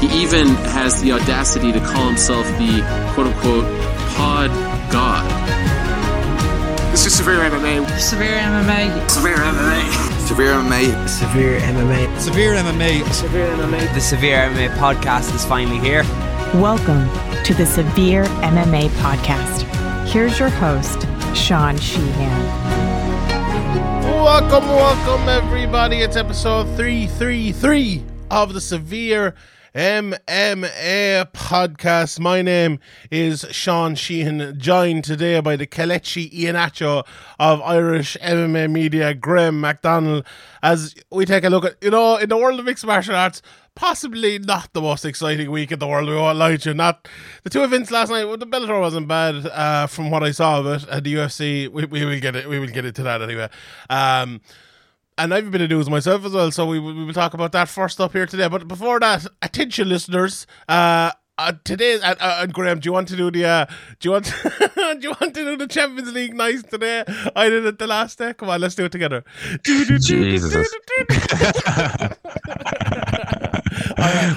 He even has the audacity to call himself the quote-unquote pod god. This is Severe MMA. Severe MMA. Severe MMA. Severe MMA. Severe MMA. Severe MMA. Severe MMA. The Severe MMA podcast is finally here. Welcome to the Severe MMA podcast. Here's your host, Sean Sheehan. Welcome, welcome everybody. It's episode 333 of the Severe MMA Podcast. My name is Sean Sheehan, joined today by the Kelechi Iheanacho of Irish MMA media, Graham MacDonald, as we take a look at, you know, in the world of mixed martial arts, possibly not the most exciting week in the world, we won't lie to you. Not the two events last night. Well, the Bellator wasn't bad from what I saw of it. The UFC, we will get it. We will get into that anyway. And I have a bit of news myself as well, so we will talk about that first up here today. But before that, attention listeners. Today's Graham, do you want to do the Champions League nice today? I did it the last day. Come on, let's do it together. Jesus.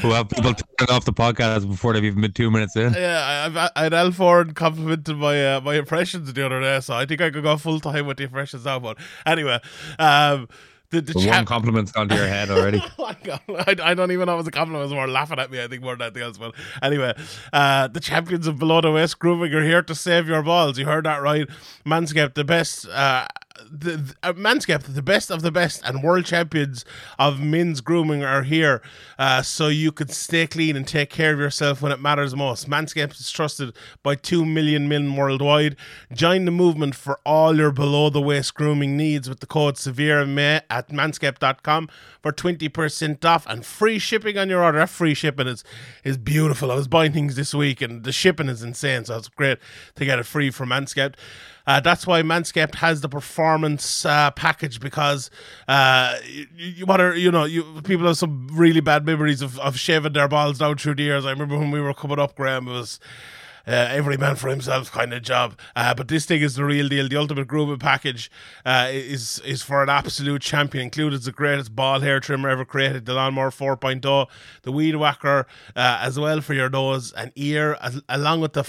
Well, people turn off the podcast before they've even been 2 minutes in. Yeah, I'd Alford complimented my my impressions the other day, so I think I could go full time with the impressions now. But anyway, the one compliment's gone to your head already. Oh God, I don't even know it was a compliment. It was more laughing at me, I think, more than anything else. But anyway, the champions of below the waist grooming are here to save your balls. You heard that right. Manscaped, the best. Manscaped, the best of the best, and world champions of men's grooming are here, so you could stay clean and take care of yourself when it matters most. Manscaped is trusted by 2 million men worldwide. Join the movement for all your below the waist grooming needs with the code SEVEREMA at manscaped.com for 20% off and free shipping on your order. That free shipping is beautiful. I was buying things this week and the shipping is insane, so it's great to get it free from Manscaped. That's why Manscaped has the performance package, because people have some really bad memories of shaving their balls down through the years. I remember when we were coming up, Graham, it was every man for himself kind of job. But this thing is the real deal. The ultimate grooming package is for an absolute champion. Included the greatest ball hair trimmer ever created, the Lawnmower 4.0, the Weed Whacker as well for your nose and ear, along with the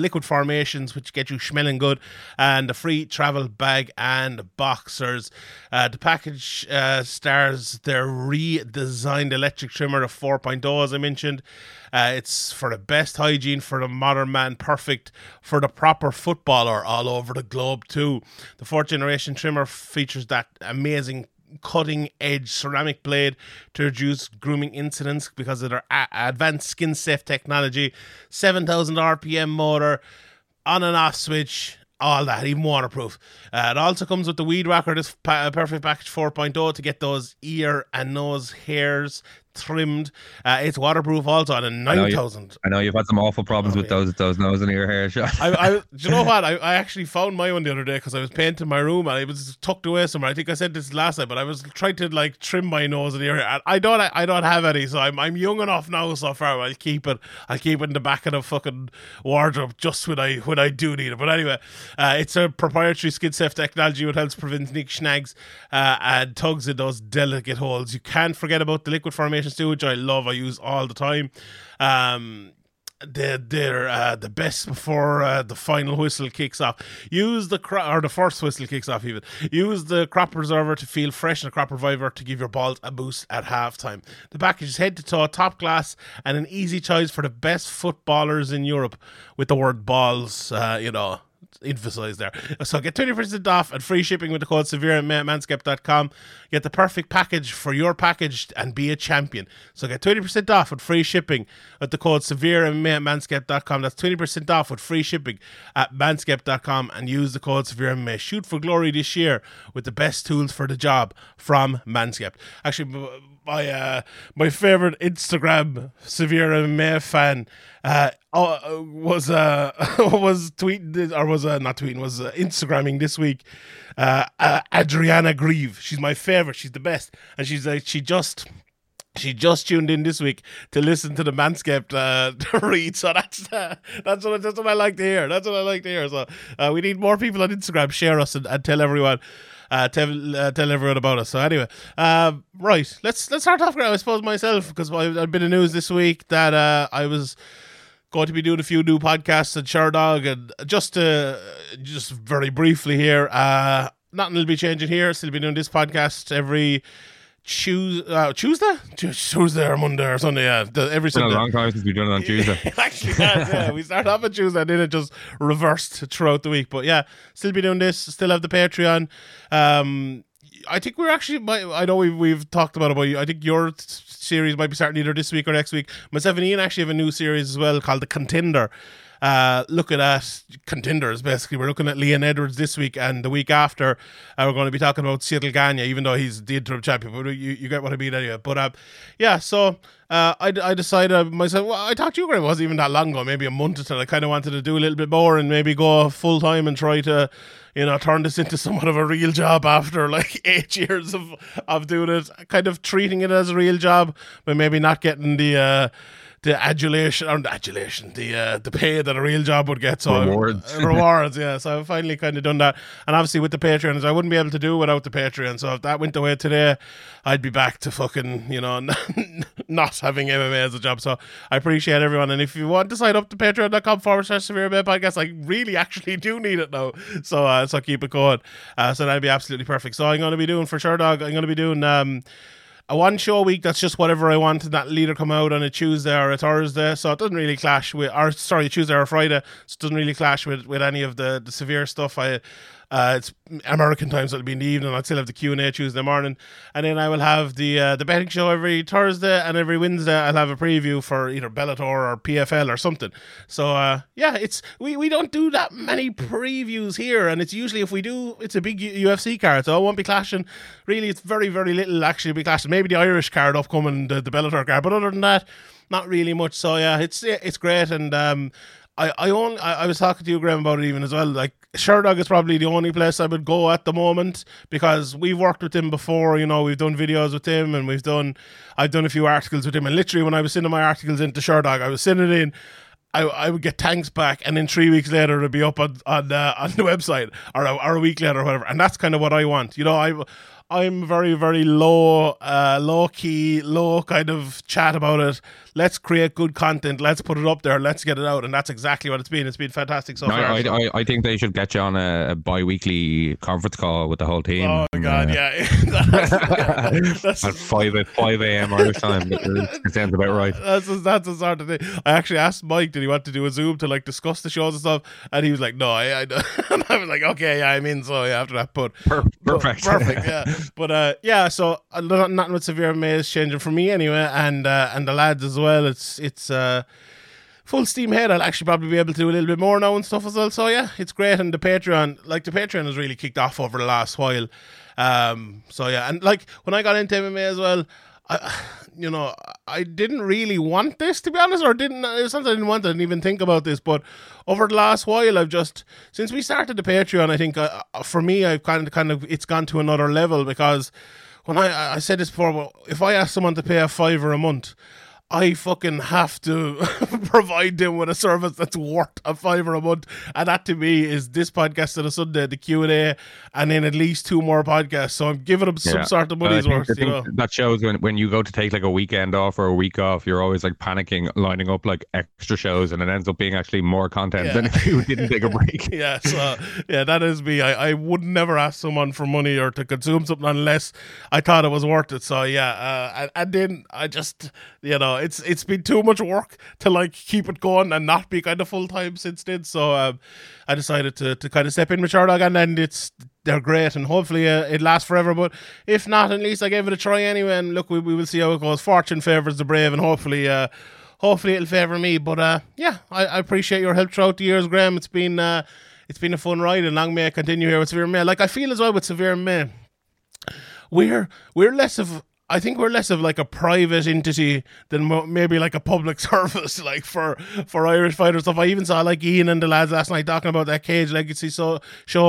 liquid formations which get you smelling good, and the free travel bag and boxers. The package stars their redesigned electric trimmer, the 4.0, as I mentioned. It's for the best hygiene, for the modern man, perfect for the proper footballer all over the globe too. The fourth generation trimmer features that amazing cutting edge ceramic blade to reduce grooming incidents because of their advanced skin safe technology, 7,000 RPM motor, on and off switch, all that, even waterproof. It also comes with the Weed Whacker, this perfect package 4.0, to get those ear and nose hairs trimmed. It's waterproof also, on a 9,000. I know you've had some awful problems with those nose and ear hair shots. Do you know what? I actually found my one the other day because I was painting my room and it was tucked away somewhere. I think I said this last night, but I was trying to like trim my nose and ear hair. I don't have any, so I'm young enough now so far. I'll keep it. I'll keep it in the back of the fucking wardrobe just when I do need it. But anyway, it's a proprietary skin safe technology which helps prevent snags and tugs in those delicate holes. You can't forget about the liquid formation too, which I love. I use all the time. They're the best before the final whistle kicks off. Use the first whistle kicks off even. Use the crop preserver to feel fresh and the crop reviver to give your balls a boost at halftime. The package is head to toe, top class, and an easy choice for the best footballers in Europe, with the word balls, emphasized there. So get 20% off and free shipping with the code Severe at manscaped.com. Get the perfect package for your package and be a champion. So get 20% off with free shipping at the code Severe at manscaped.com. That's 20% off with free shipping at manscaped.com, and use the code Severe MMA. Shoot for glory this year with the best tools for the job from Manscaped. Actually, my favorite Instagram Severe MMA fan was tweeting, or was not tweeting, was Instagramming this week. Adriana Grieve, she's my favorite, she's the best, and she's like, she just tuned in this week to listen to the Manscaped read. So that's what I like to hear. That's what I like to hear. So we need more people on Instagram. Share us and tell everyone. Tell everyone about us. So anyway, right, let's start off. I suppose myself, because I've been in news this week that I was going to be doing a few new podcasts at Sherdog, and just very briefly here, nothing will be changing here. Still be doing this podcast every Tuesday or Monday or Sunday. Yeah, every Sunday. It's been a long time since we've done it on Tuesday. It actually has, yeah. We started off on Tuesday and then it just reversed throughout the week. But yeah, still be doing this. Still have the Patreon. I think we're actually, I know we've talked about it, but I think your series might be starting either this week or next week. Myself and Ian actually have a new series as well called The Contender. Looking at contenders, basically. We're looking at Leon Edwards this week, and the week after we're going to be talking about Seattle Gagne, even though he's the interim champion, but you get what I mean anyway. But yeah, so I decided myself, well, I talked to you, it wasn't even that long ago, maybe a month or so. I kind of wanted to do a little bit more and maybe go full time and try to, you know, turn this into somewhat of a real job after like 8 years of doing it, kind of treating it as a real job, but maybe not getting the adulation, the pay that a real job would get. So rewards, yeah. So I've finally kind of done that, and obviously with the Patreons, I wouldn't be able to do it without the Patreon. So if that went away today, I'd be back to fucking, you know, not having MMA as a job. So I appreciate everyone, and if you want to sign up to patreon.com/SevereMA podcast, I really actually do need it now. So so keep it going. So that'd be absolutely perfect. So I'm gonna be doing for Sherdog. I'm gonna be doing a one show a week. That's just whatever I want, and that'll either come out on a Tuesday or a Thursday, so it doesn't really clash with, or sorry, Tuesday or Friday, so it doesn't really clash with any of the severe stuff. It's American time, so it'll be in the evening. I'll still have the Q&A Tuesday morning, and then I will have the betting show every Thursday, and every Wednesday I'll have a preview for either Bellator or PFL or something. So yeah, it's we don't do that many previews here, and it's usually, if we do, it's a big UFC card, so it won't be clashing really. It's very, very little actually be clashing, maybe the Irish card upcoming, the Bellator card, but other than that, not really much. So yeah, it's great. And I was talking to you, Graham, about it even as well. Like, Sherdog is probably the only place I would go at the moment, because we've worked with him before. You know, we've done videos with him, and I've done a few articles with him. And literally, when I was sending my articles into Sherdog, I was sending it in. I would get thanks back, and then 3 weeks later it'd be up on the website, or a week later or whatever. And that's kind of what I want. You know, I'm very, very low-key, low kind of chat about it. Let's create good content. Let's put it up there. Let's get it out. And that's exactly what it's been. It's been fantastic so far. I think they should get you on a bi-weekly conference call with the whole team. Oh, my God, yeah. That's at 5 a.m. Irish time. It sounds about right. That's the sort of thing. I actually asked Mike, did he want to do a Zoom to, like, discuss the shows and stuff? And he was like, no. I and I was like, okay, yeah, I'm in. So, yeah, after that, but... Perfect. Perfect, yeah. But yeah, so nothing with severe MMA is changing for me anyway, and the lads as well. It's full steam ahead. I'll actually probably be able to do a little bit more now and stuff as well. So yeah, it's great. And the Patreon has really kicked off over the last while. So yeah, and like when I got into MMA as well, I didn't really want this, to be honest, or didn't. Sometimes I didn't want it, I didn't even think about this. But over the last while, I've just, since we started the Patreon, I think for me, I've kind of it's gone to another level, because when I said this before, well, if I ask someone to pay a $5 a month, I fucking have to provide them with a service that's worth a $5 a month, and that to me is this podcast on a Sunday, the Q&A, and then at least two more podcasts. So I'm giving them some sort of money's worth. You know? That shows when you go to take like a weekend off or a week off, you're always like panicking, lining up like extra shows, and it ends up being actually more content than if you didn't take a break. Yeah, so yeah, that is me. I would never ask someone for money or to consume something unless I thought it was worth it. So yeah, and then I just, you know, it's been too much work to like keep it going and not be kind of full time since then. So I decided to kind of step in with Sherdog, and they're great, and hopefully it lasts forever. But if not, at least I gave it a try anyway, and look, we will see how it goes. Fortune favors the brave, and hopefully it'll favor me. But yeah, I appreciate your help throughout the years, Graham. It's been a fun ride, and long may I continue here with Severe MMA. Like, I feel as well with Severe MMA, we're less of I think we're less of like a private entity than maybe like a public service, like for Irish fighters stuff. I even saw like Ian and the lads last night talking about that Cage Legacy show,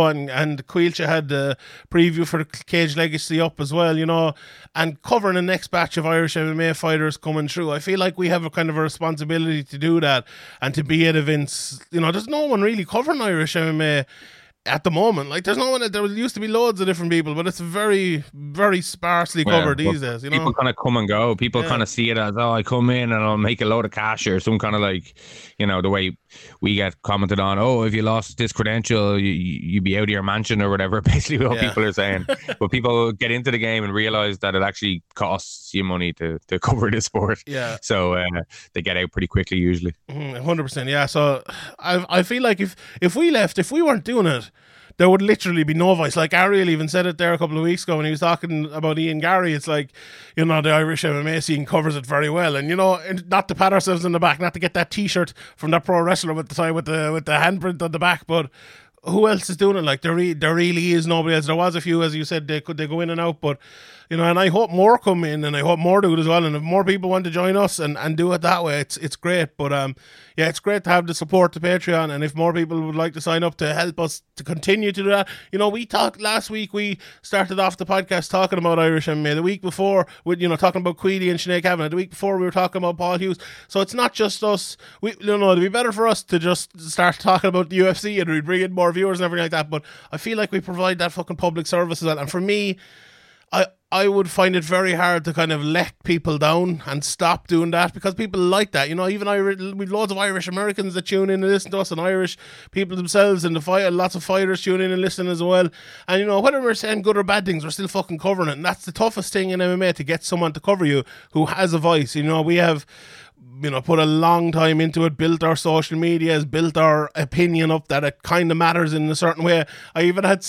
and Quilcha had the preview for Cage Legacy up as well, you know, and covering the next batch of Irish MMA fighters coming through. I feel like we have a kind of a responsibility to do that and to be at events. You know, there's no one really covering Irish MMA at the moment. Like, there's no one. There used to be loads of different people, but it's very, very sparsely covered these days. You know, people kind of come and go. People kind of see it as, oh, I come in and I'll make a load of cash, or some kind of like, you know, the way we get commented on, oh, if you lost this credential, you'd be out of your mansion or whatever. Basically, what people are saying. But people get into the game and realize that it actually costs you money to cover this sport. Yeah. So they get out pretty quickly usually. 100%. Yeah. So I feel like if we left, if we weren't doing it, there would literally be no voice. Like Ariel even said it there a couple of weeks ago when he was talking about Ian Garry. It's like, you know, the Irish MMA scene covers it very well, and you know, and not to pat ourselves in the back, not to get that T-shirt from that pro wrestler with the handprint on the back, but who else is doing it? Like there really is nobody else. There was a few, as you said, they go in and out, but you know, and I hope more come in, and I hope more do it as well. And if more people want to join us and do it that way, it's great. But yeah, it's great to have the support to Patreon, and if more people would like to sign up to help us to continue to do that, you know, we talked last week. We started off the podcast talking about Irish MMA. The week before, with you know, talking about Queedy and Sinead Kavanagh. The week before, we were talking about Paul Hughes. So it's not just us. We, you know, it'd be better for us to just start talking about the UFC and we bring in more viewers and everything like that, but I feel like we provide that fucking public service as well. And for me, I would find it very hard to kind of let people down and stop doing that, because people like that, you know. Even we've loads of Irish Americans that tune in and listen to us, and Irish people themselves in the fight, lots of fighters tune in and listen as well. And you know, whether we're saying good or bad things, we're still fucking covering it, and that's the toughest thing in MMA, to get someone to cover you who has a voice. You know, we have, you know, put a long time into it, built our social medias, built our opinion up that it kind of matters in a certain way. I even had,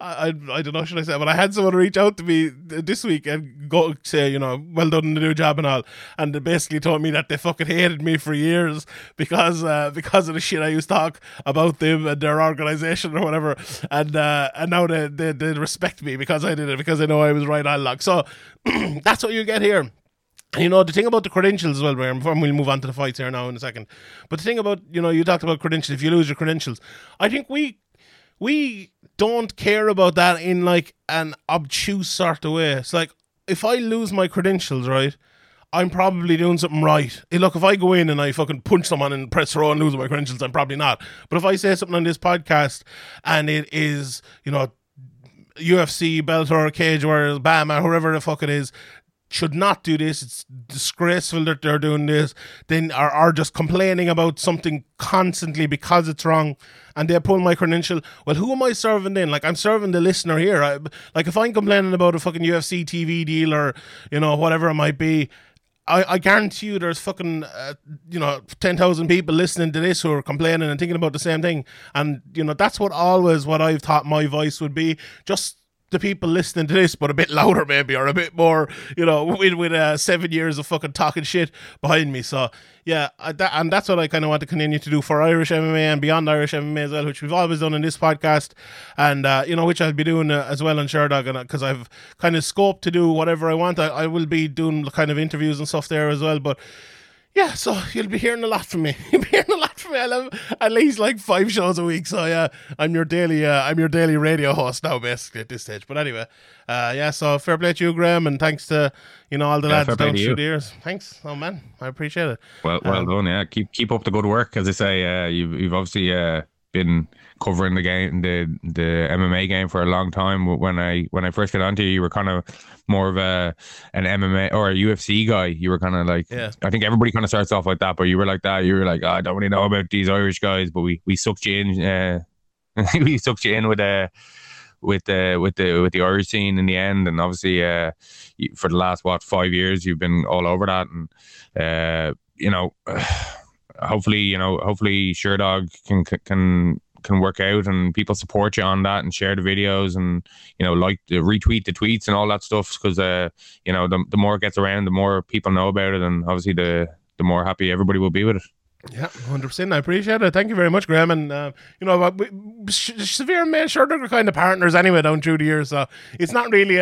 I don't know, should I say, but I had someone reach out to me this week and go say, you know, well done on the new job and all, and they basically told me that they fucking hated me for years because of the shit I used to talk about them and their organisation or whatever, and now they respect me because I did it, because they know I was right all along. So that's what you get here. You know, the thing about the credentials as well, Graham, and we'll move on to the fights here now in a second, but the thing about, you know, you talked about credentials, if you lose your credentials, I think we don't care about that in like an obtuse sort of way. It's like, if I lose my credentials, right, I'm probably doing something right. Hey, look, if I go in and I fucking punch someone and press row and lose my credentials, I'm probably not. But if I say something on this podcast and it is, you know, UFC, Bellator, Cage, where Bam, or whoever the fuck it is, should not do this, it's disgraceful that they're doing this, then are just complaining about something constantly because it's wrong, and they pull my credential, well, who am I serving then? Like, I'm serving the listener here. Like, if I'm complaining about a fucking UFC TV deal or, you know, whatever it might be, I guarantee you there's fucking, you know, 10,000 people listening to this who are complaining and thinking about the same thing. And, you know, that's what I've thought my voice would be, just the people listening to this, but a bit louder maybe, or a bit more, you know, with 7 years of fucking talking shit behind me. So yeah, and that's what I kind of want to continue to do for Irish MMA and beyond Irish MMA as well, which we've always done in this podcast, and you know, which I'll be doing as well on Sherdog, and because I've kind of scoped to do whatever I want, I will be doing kind of interviews and stuff there as well. But yeah, so you'll be hearing a lot from me. You'll be hearing a lot from me. I'll have at least like 5 shows a week. So yeah, I'm your daily radio host now, basically, at this stage. But anyway, yeah. So fair play to you, Graham, and thanks to, you know, all the lads down through the years. Thanks, oh man, I appreciate it. Well done. Yeah, keep up the good work. As I say, you've obviously been covering the game, the MMA game for a long time. When I first got onto you were kind of more of an MMA or a UFC guy. You were kind of like, yeah. I think everybody kind of starts off like that, but you were like that. You were like, oh, I don't really know about these Irish guys, but we sucked you in. We sucked you in with the Irish scene in the end, and obviously for the last 5 years you've been all over that, and you know. Hopefully Sherdog can work out, and people support you on that and share the videos, and you know, like retweet the tweets and all that stuff, because you know, the more it gets around, the more people know about it, and obviously the more happy everybody will be with it. Yeah, 100%. I appreciate it. Thank you very much, Graham. And, you know, Severe MMA and Sherdog are kind of partners anyway down through the year, so it's not really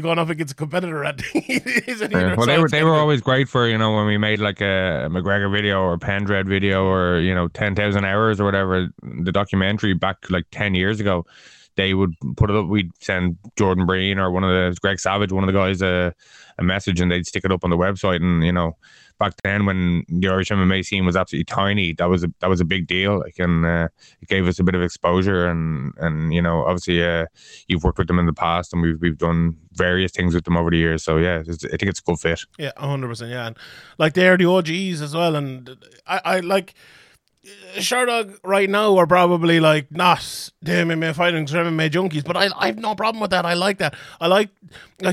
going up against a competitor. Well, they were always great for, you know, when we made like a McGregor video or a Pendred video or, you know, 10,000 hours or whatever, the documentary back like 10 years ago, they would put it up. We'd send Jordan Breen or Greg Savage, one of the guys, a message, and they'd stick it up on the website. And, you know, back then when the Irish MMA scene was absolutely tiny, that was a big deal. Like, and it gave us a bit of exposure. And you know, obviously, you've worked with them in the past, and we've done various things with them over the years. So yeah, I think it's a good fit. Yeah, 100%. Yeah, and like they're the OGs as well. And I like Sherdog right now are probably like not the MMA fighters, MMA junkies, but I have no problem with that. I like that. I like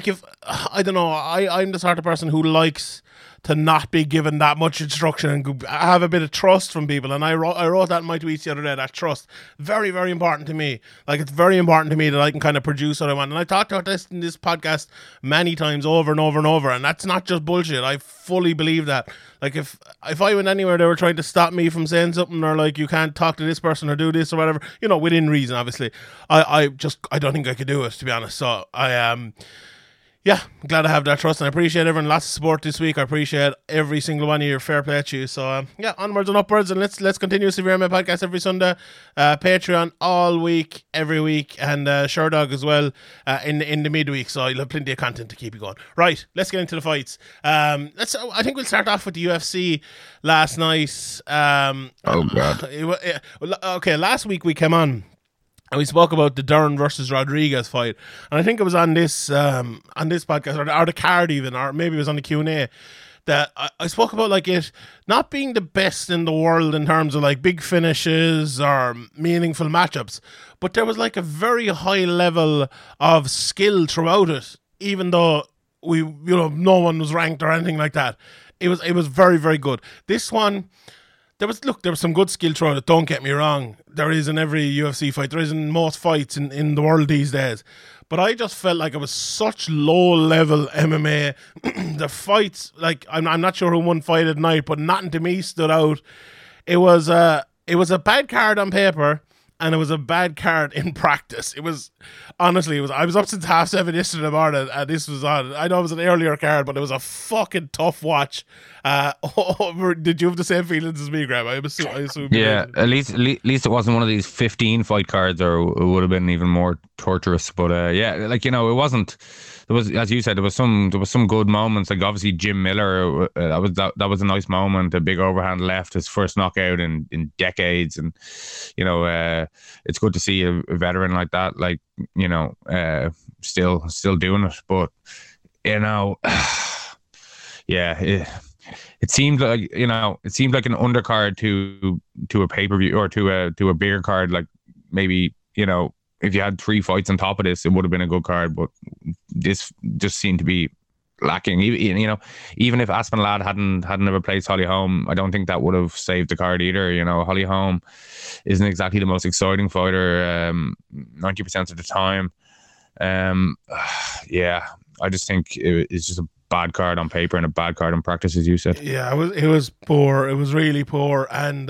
if I don't know. I'm the sort of person who likes to not be given that much instruction and have a bit of trust from people. And I wrote that in my tweets the other day, that trust. Very, very important to me. Like, it's very important to me that I can kind of produce what I want. And I talked about this in this podcast many times over and over and over. And that's not just bullshit. I fully believe that. Like, if I went anywhere, they were trying to stop me from saying something, or like, you can't talk to this person or do this or whatever, you know, within reason, obviously. I don't think I could do it, to be honest. So yeah, I'm glad I have that trust, and I appreciate everyone. Lots of support this week. I appreciate every single one of you. Fair play to you. So, yeah, onwards and upwards, and let's continue Severe MMA podcast every Sunday. Patreon all week, every week, and Sherdog as well in the midweek. So you'll have plenty of content to keep you going. Right, let's get into the fights. I think we'll start off with the UFC last night. Okay, last week we came on and we spoke about the Dern versus Rodriguez fight, and I think it was on this podcast or the card even, or maybe it was on the Q&A, that I spoke about like it not being the best in the world in terms of like big finishes or meaningful matchups, but there was like a very high level of skill throughout it, even though no one was ranked or anything like that. It was very, very good. This one, there was some good skill throughout it, don't get me wrong. There is in every UFC fight. There is in most fights in the world these days. But I just felt like it was such low-level MMA. The fights, like, I'm not sure who won fight at night, but nothing to me stood out. It was a bad card on paper, and it was a bad card in practice. I was up since 7:30 yesterday morning, and this was on. I know it was an earlier card, but it was a fucking tough watch. Did you have the same feelings as me, Graham? I assume yeah, at least it wasn't one of these 15 fight cards, or it would have been even more torturous. But yeah, like, you know, it wasn't. There was, as you said, there was some good moments. Like, obviously Jim Miller, that was a nice moment. A big overhand left, his first knockout in decades, and you know, it's good to see a veteran like that, like, you know, still doing it. But you know, yeah. It seemed like, you know, it seemed like an undercard to a pay-per-view or to a bigger card. Like, maybe, you know, if you had three fights on top of this, it would have been a good card. But this just seemed to be lacking. You know, even if Aspen Ladd hadn't ever placed Holly Holm, I don't think that would have saved the card either. You know, Holly Holm isn't exactly the most exciting fighter 90% of the time. Yeah, I just think it's just a bad card on paper and a bad card in practice, as you said. Yeah, it was poor. It was really poor. And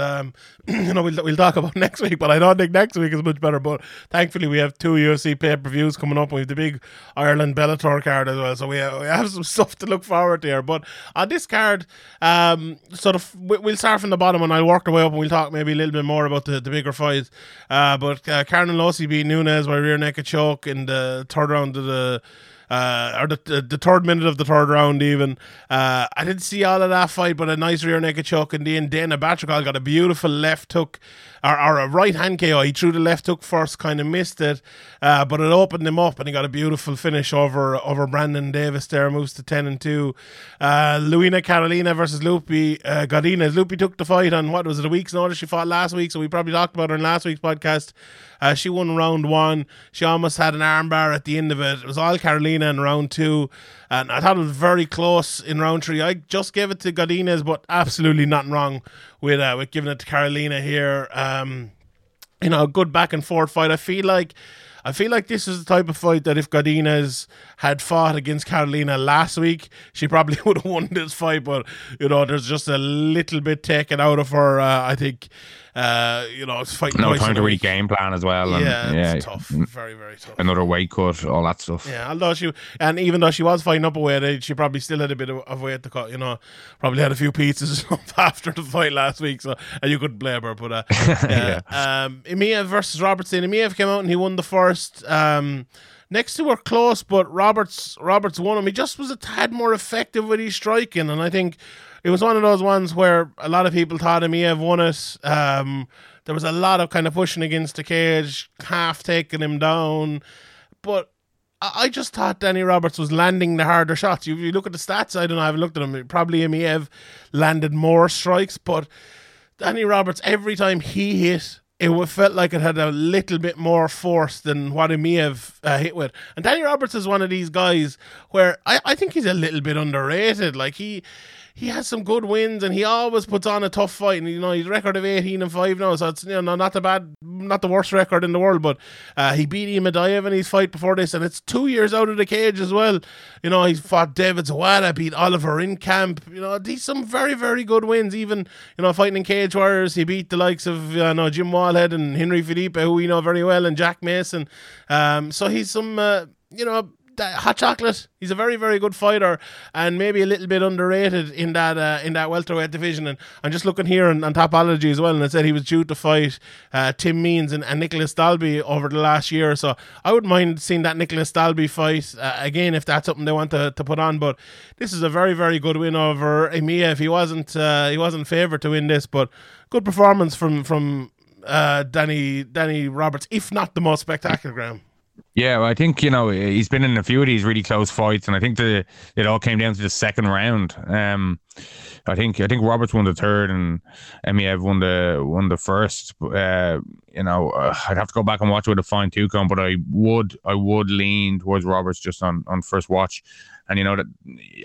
you know, we'll talk about next week, but I don't think next week is much better. But thankfully, we have two UFC pay-per-views coming up. We have the big Ireland Bellator card as well, so we have some stuff to look forward to here. But on this card, we'll start from the bottom, and I'll work the way up, and we'll talk maybe a little bit more about the bigger fights. But Karen Lossi beat Nunes by rear naked choke in the third round of the. Or the 3rd minute of the 3rd round even. I didn't see all of that fight, but a nice rear naked choke in the end. Dana Batrikal got a beautiful left hook, or a right hand KO. He threw the left hook first, kind of missed it, but it opened him up, and he got a beautiful finish over Brandon Davis there, moves to 10-2. Luina Carolina versus Lupi Godina. Lupi took the fight on, what was it, a week's notice? She fought last week, so we probably talked about her in last week's podcast. She won round 1. She almost had an armbar at the end of it. It was all Carolina in round 2, and I thought it was very close in round 3. I just gave it to Godinez, but absolutely nothing wrong with giving it to Carolina here. You know, a good back and forth fight. I feel like I feel like this is the type of fight that if Godinez had fought against Carolina last week, she probably would have won this fight. But, you know, there's just a little bit taken out of her, I think. You know, it's fighting. No time to really game plan as well. And, yeah, it's tough. Very, very tough. Another weight cut, all that stuff. Yeah, although even though she was fighting up a weight, she probably still had a bit of weight to cut. You know, probably had a few pizzas after the fight last week, so you couldn't blame her. But Emiya versus Robertson. Emiya came out and he won the first. Next two were close, but Roberts won him. He just was a tad more effective with his striking, and I think it was one of those ones where a lot of people thought Emiya won it. There was a lot of kind of pushing against the cage, half taking him down. But I just thought Danny Roberts was landing the harder shots. You look at the stats, I don't know, I haven't looked at them. Probably Emiya landed more strikes, but Danny Roberts, every time he hit, it felt like it had a little bit more force than what Emiya hit with. And Danny Roberts is one of these guys where I think he's a little bit underrated. Like, he has some good wins, and he always puts on a tough fight. And, you know, his record of 18-5 now, so it's, you know, not the worst record in the world. But he beat Imadaev in his fight before this, and it's 2 years out of the cage as well. You know, he fought David Zawada, beat Oliver Incamp. You know, these some very, very good wins. Even, you know, fighting in Cage Warriors, he beat the likes of Jim Wallhead and Henry Felipe, who we know very well, and Jack Mason. So he's some, you know, hot chocolate. He's a very, very good fighter, and maybe a little bit underrated in that welterweight division. And I'm just looking here on Topology as well, and it said he was due to fight Tim Means and Nicholas Dalby over the last year, so I wouldn't mind seeing that Nicholas Dalby fight again if that's something they want to put on. But this is a very, very good win over Emiya. If he wasn't favoured to win this, but good performance from Danny Roberts, if not the most spectacular, Graham. Yeah, well, I think, you know, he's been in a few of these really close fights, and I think it all came down to the second round. I think Roberts won the third, and Emiya won the first. You know, I'd have to go back and watch with a fine tooth comb, but I would lean towards Roberts just on first watch. And, you know, that,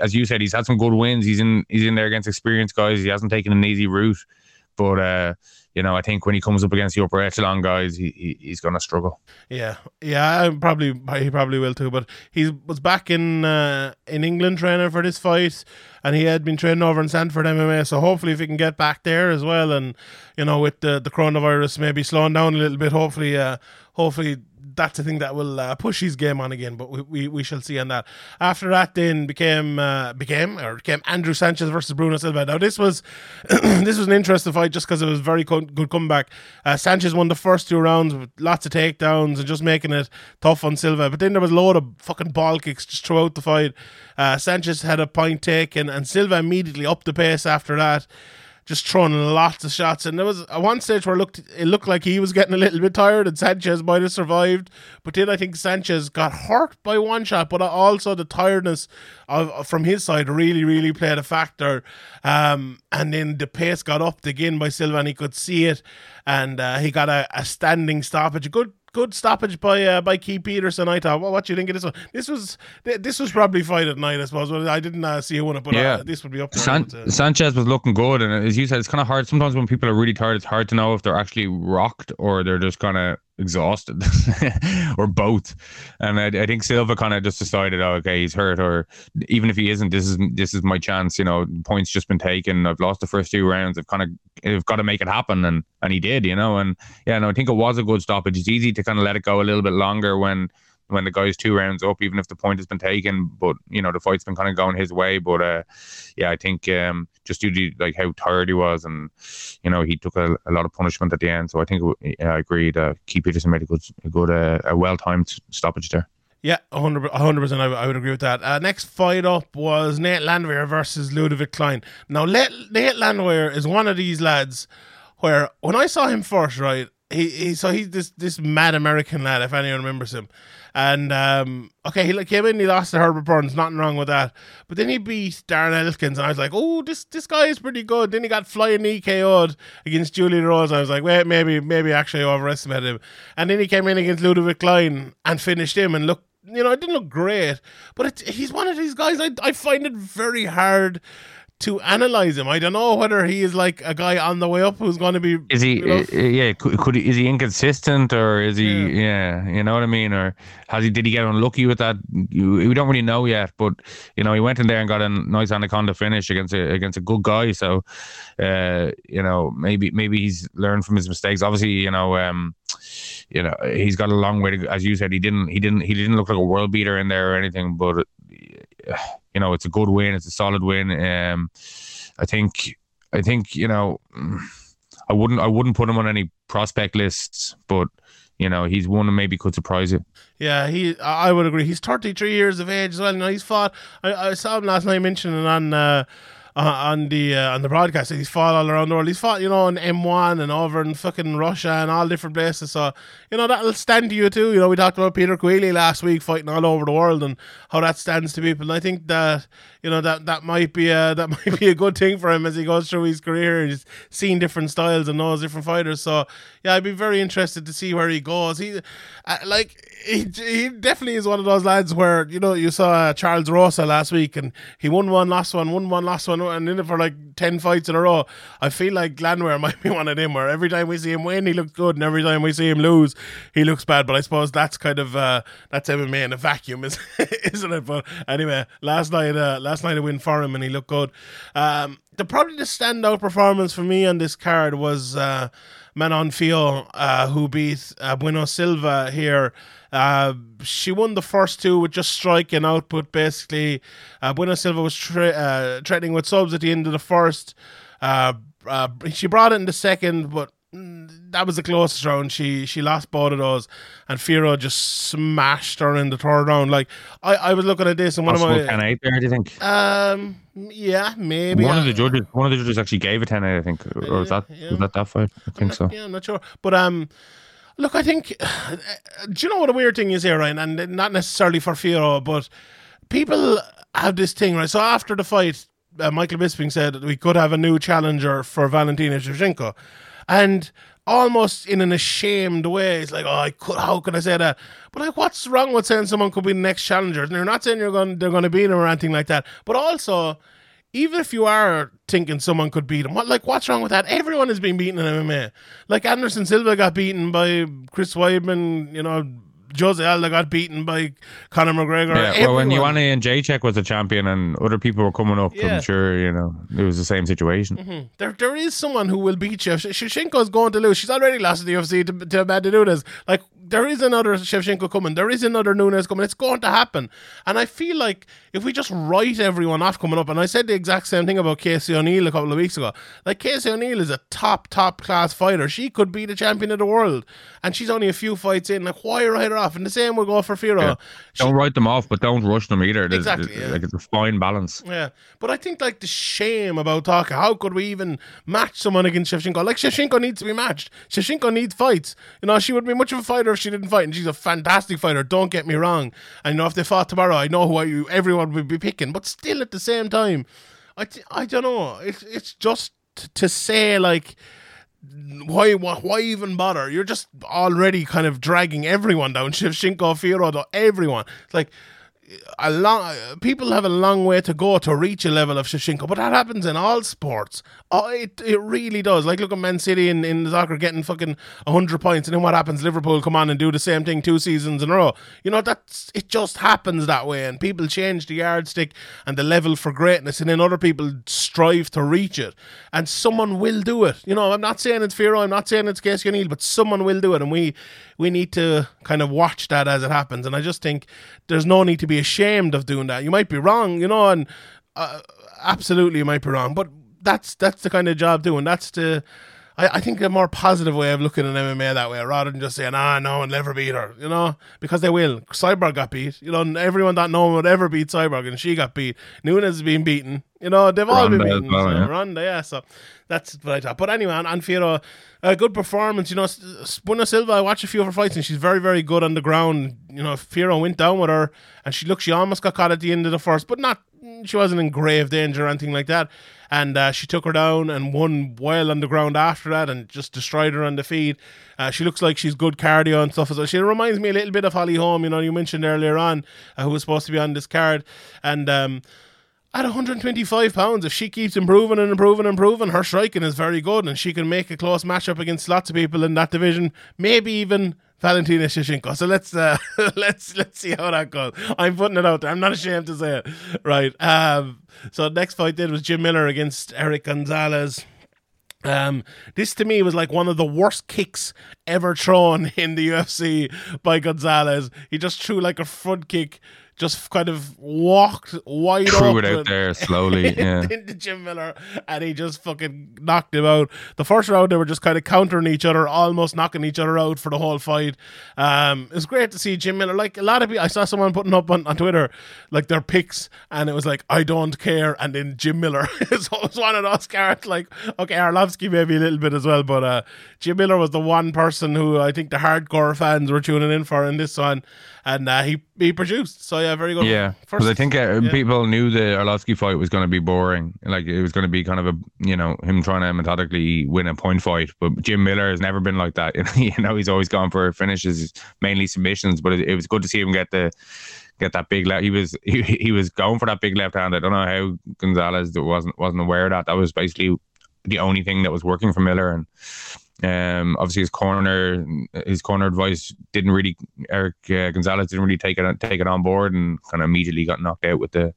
as you said, he's had some good wins. He's in there against experienced guys. He hasn't taken an easy route, but. You know, I think when he comes up against the upper echelon guys, he's going to struggle. Yeah, he probably will too. But he was back in England training for this fight, and he had been training over in Sanford MMA. So hopefully, if he can get back there as well, and, you know, with the coronavirus maybe slowing down a little bit, hopefully. That's the thing that will push his game on again, but we shall see on that. After that, then became Andrew Sanchez versus Bruno Silva. Now this was an interesting fight just because it was very good comeback. Sanchez won the first two rounds with lots of takedowns and just making it tough on Silva. But then there was a load of fucking ball kicks just throughout the fight. Sanchez had a point taken, and Silva immediately upped the pace after that, just throwing lots of shots. And there was at one stage where it looked like he was getting a little bit tired and Sanchez might have survived. But then I think Sanchez got hurt by one shot, but also the tiredness from his side really, really played a factor. And then the pace got upped again by Silva, and he could see it. And he got a standing stoppage. Good stoppage by Keith Peterson, I thought. Well, what do you think of this one? This was probably fight at night, I suppose. I didn't see who won it, but yeah. This would be up there. Sanchez was looking good, and as you said, it's kind of hard. Sometimes when people are really tired, it's hard to know if they're actually rocked or they're just kind of exhausted or both. And I think Silva kind of just decided, oh, okay, he's hurt, or even if he isn't, this is my chance. You know, points just been taken. I've lost the first two rounds. I've got to make it happen, and he did. You know, and yeah, no, I think it was a good stoppage. It's easy to kind of let it go a little bit longer when the guy's two rounds up, even if the point has been taken, but, you know, the fight's been kind of going his way. But yeah, I think just due to like how tired he was, and, you know, he took a lot of punishment at the end. So I think I agree that Keith Peterson made a well-timed stoppage there. Yeah, 100%. I would agree with that. Next fight up was Nate Landwehr versus Ludovic Klein. Now, Nate Landwehr is one of these lads where when I saw him first, right, he's this mad American lad, if anyone remembers him. And, okay, he came in, he lost to Herbert Burns, nothing wrong with that. But then he beat Darren Elkins, and I was like, oh, this guy is pretty good. Then he got flying knee KO'd against Julie Rose. I was like, wait, maybe actually I overestimated him. And then he came in against Ludovic Klein and finished him, and looked, you know, it didn't look great. But he's one of these guys I find it very hard to analyze him. I don't know whether he is like a guy on the way up who's going to be. Is he? Yeah. Could he, is he inconsistent, or is he? Yeah. You know what I mean? Or has he? Did he get unlucky with that? We don't really know yet. But you know, he went in there and got a nice anaconda finish against a good guy. So, you know, maybe he's learned from his mistakes. Obviously, you know, he's got a long way to go. As you said, he didn't look like a world beater in there or anything, but. You know, it's a good win. It's a solid win. I think you know, I wouldn't put him on any prospect lists, but you know, he's one that maybe could surprise you. Yeah, I would agree. He's 33 years of age as well. You know, he's fought. I saw him last night mentioning on the broadcast that he's fought all around the world. He's fought, you know, in M1 and over in fucking Russia and all different places. So, you know, that'll stand to you too. You know, we talked about Peter Queeley last week fighting all over the world and how that stands to people. And I think that, you know, that might be a good thing for him as he goes through his career. He's seen different styles and knows different fighters. So, yeah, I'd be very interested to see where he goes. He definitely is one of those lads where, you know, you saw Charles Rosa last week and he won one, lost one, and in it for like 10 fights in a row. I feel like Landwehr might be one of them where every time we see him win, he looks good, and every time we see him lose, he looks bad. But I suppose that's kind of that's MMA in a vacuum, isn't it? But anyway, last night I win for him and he looked good. Probably the standout performance for me on this card was Manon Fio, who beat Bruno Silva here. She won the first two with just striking output, basically. Bruno Silva was threatening with subs at the end of the first. She brought it in the second, but that was the closest round. She lost both of those, and Firo just smashed her in the third round. Like I was looking at this, and one of my 10-8 there, do you think? Yeah, maybe. One of the judges actually gave a 10-8, I think, or was that fight? I think so. Yeah, I'm not sure, but look, I think. Do you know what a weird thing is here, Ryan? And not necessarily for Firo, but people have this thing, right? So after the fight, Michael Bisping said that we could have a new challenger for Valentina Shevchenko. And almost in an ashamed way, it's like, how could I say that? But like, what's wrong with saying someone could be the next challenger? And you're not saying they're going to beat him or anything like that. But also, even if you are thinking someone could beat him, what's wrong with that? Everyone has been beaten in MMA. Like Anderson Silva got beaten by Chris Weidman, you know. Jose Aldo got beaten by Conor McGregor. Yeah, well, when Ioane and Jacek was the champion and other people were coming up, yeah. I'm sure, you know, it was the same situation. Mm-hmm. There is someone who will beat you. Shevchenko's going to lose. She's already lost to the UFC to Amanda Nunes. Like, there is another Shevchenko coming. There is another Nunes coming. It's going to happen. And I feel like if we just write everyone off coming up, and I said the exact same thing about Casey O'Neill a couple of weeks ago. Like, Casey O'Neill is a top class fighter. She could be the champion of the world. And she's only a few fights in. Like, why write her off? And the same will go for Firo. Yeah. Don't write them off, but don't rush them either. Exactly, yeah. Like, it's a fine balance. Yeah, but I think like the shame about talking, how could we even match someone against Shevchenko? Like, Shevchenko needs to be matched. Shevchenko needs fights. You know, she would be much of a fighter if she didn't fight, and she's a fantastic fighter. Don't get me wrong. And you know, if they fought tomorrow, I know who everyone would be picking. But still, at the same time, I don't know. It's just to say like. Why even bother? You're just already kind of dragging everyone down. Shevchenko, Firo, everyone. It's like people have a long way to go to reach a level of Shevchenko, but that happens in all sports. Oh, it really does. Like, look at Man City in the soccer getting fucking 100 points, and then what happens? Liverpool come on and do the same thing 2 seasons in a row. You know, it just happens that way, and people change the yardstick and the level for greatness, and then other people strive to reach it, and someone will do it. You know, I'm not saying it's Firo, I'm not saying it's Casey O'Neill, but someone will do it, and we need to kind of watch that as it happens. And I just think there's no need to be ashamed of doing that. You might be wrong, you know, and absolutely you might be wrong, but that's the kind of job doing. That's the, I think, a more positive way of looking at MMA that way, rather than just saying, no one will ever beat her, you know, because they will. Cyborg got beat, you know, and everyone that no one would ever beat Cyborg, and she got beat. Nunes has been beaten, you know, they've all been beaten. Well, so, yeah. Ronda, yeah, so that's what I thought. But anyway, on Firo, a good performance, you know. Bruno Silva, I watched a few of her fights, and she's very, very good on the ground. You know, Firo went down with her, and she almost got caught at the end of the first, but not. She wasn't in grave danger or anything like that, and she took her down and won well on the ground after that, and just destroyed her on the feed. She looks like she's good cardio and stuff as well. She reminds me a little bit of Holly Holm, you know, you mentioned earlier on, who was supposed to be on this card, and At 125 pounds, if she keeps improving and improving and improving, her striking is very good and she can make a close matchup against lots of people in that division, maybe even Valentina Shevchenko. So let's see how that goes. I'm putting it out there. I'm not ashamed to say it. Right. So the next fight then was Jim Miller against Eric Gonzalez. This to me was like one of the worst kicks ever thrown in the UFC by Gonzalez. He just threw like a front kick, just kind of walked wide open. Threw it out there slowly, yeah. Into Jim Miller, and he just fucking knocked him out. The first round, they were just kind of countering each other, almost knocking each other out for the whole fight. It was great to see Jim Miller. Like, a lot of people, I saw someone putting up on Twitter, like, their picks, and it was like, I don't care, and then Jim Miller. So it was one of those carrots, like, okay, Arlovski maybe a little bit as well, but Jim Miller was the one person who I think the hardcore fans were tuning in for in this one, and he produced, so yeah, very good. Yeah, because I think people knew the Arlovski fight was going to be boring. Like, it was going to be kind of a, you know, him trying to methodically win a point fight. But Jim Miller has never been like that. You know, he's always gone for finishes, mainly submissions. But it was good to see him get that big left. He was going for that big left hand. I don't know how Gonzalez wasn't aware of that. That was basically the only thing that was working for Miller. And obviously his corner advice didn't really, Gonzalez didn't really take it on board, and kind of immediately got knocked out with the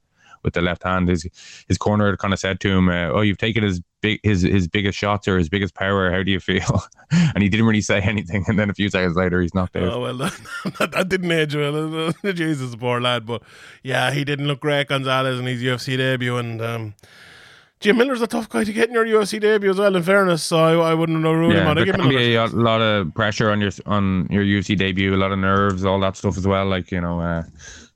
left hand. His corner kind of said to him, "Oh, you've taken his biggest shots or his biggest power. How do you feel?" And he didn't really say anything. And then a few seconds later, he's knocked out. Oh well, that didn't age well. Jesus, poor lad. But yeah, he didn't look great, Gonzalez, in his UFC debut, and Jim Miller's a tough guy to get in your UFC debut as well, in fairness, so I wouldn't rule him out. There can be a lot of pressure on your UFC debut, a lot of nerves, all that stuff as well, like, you know,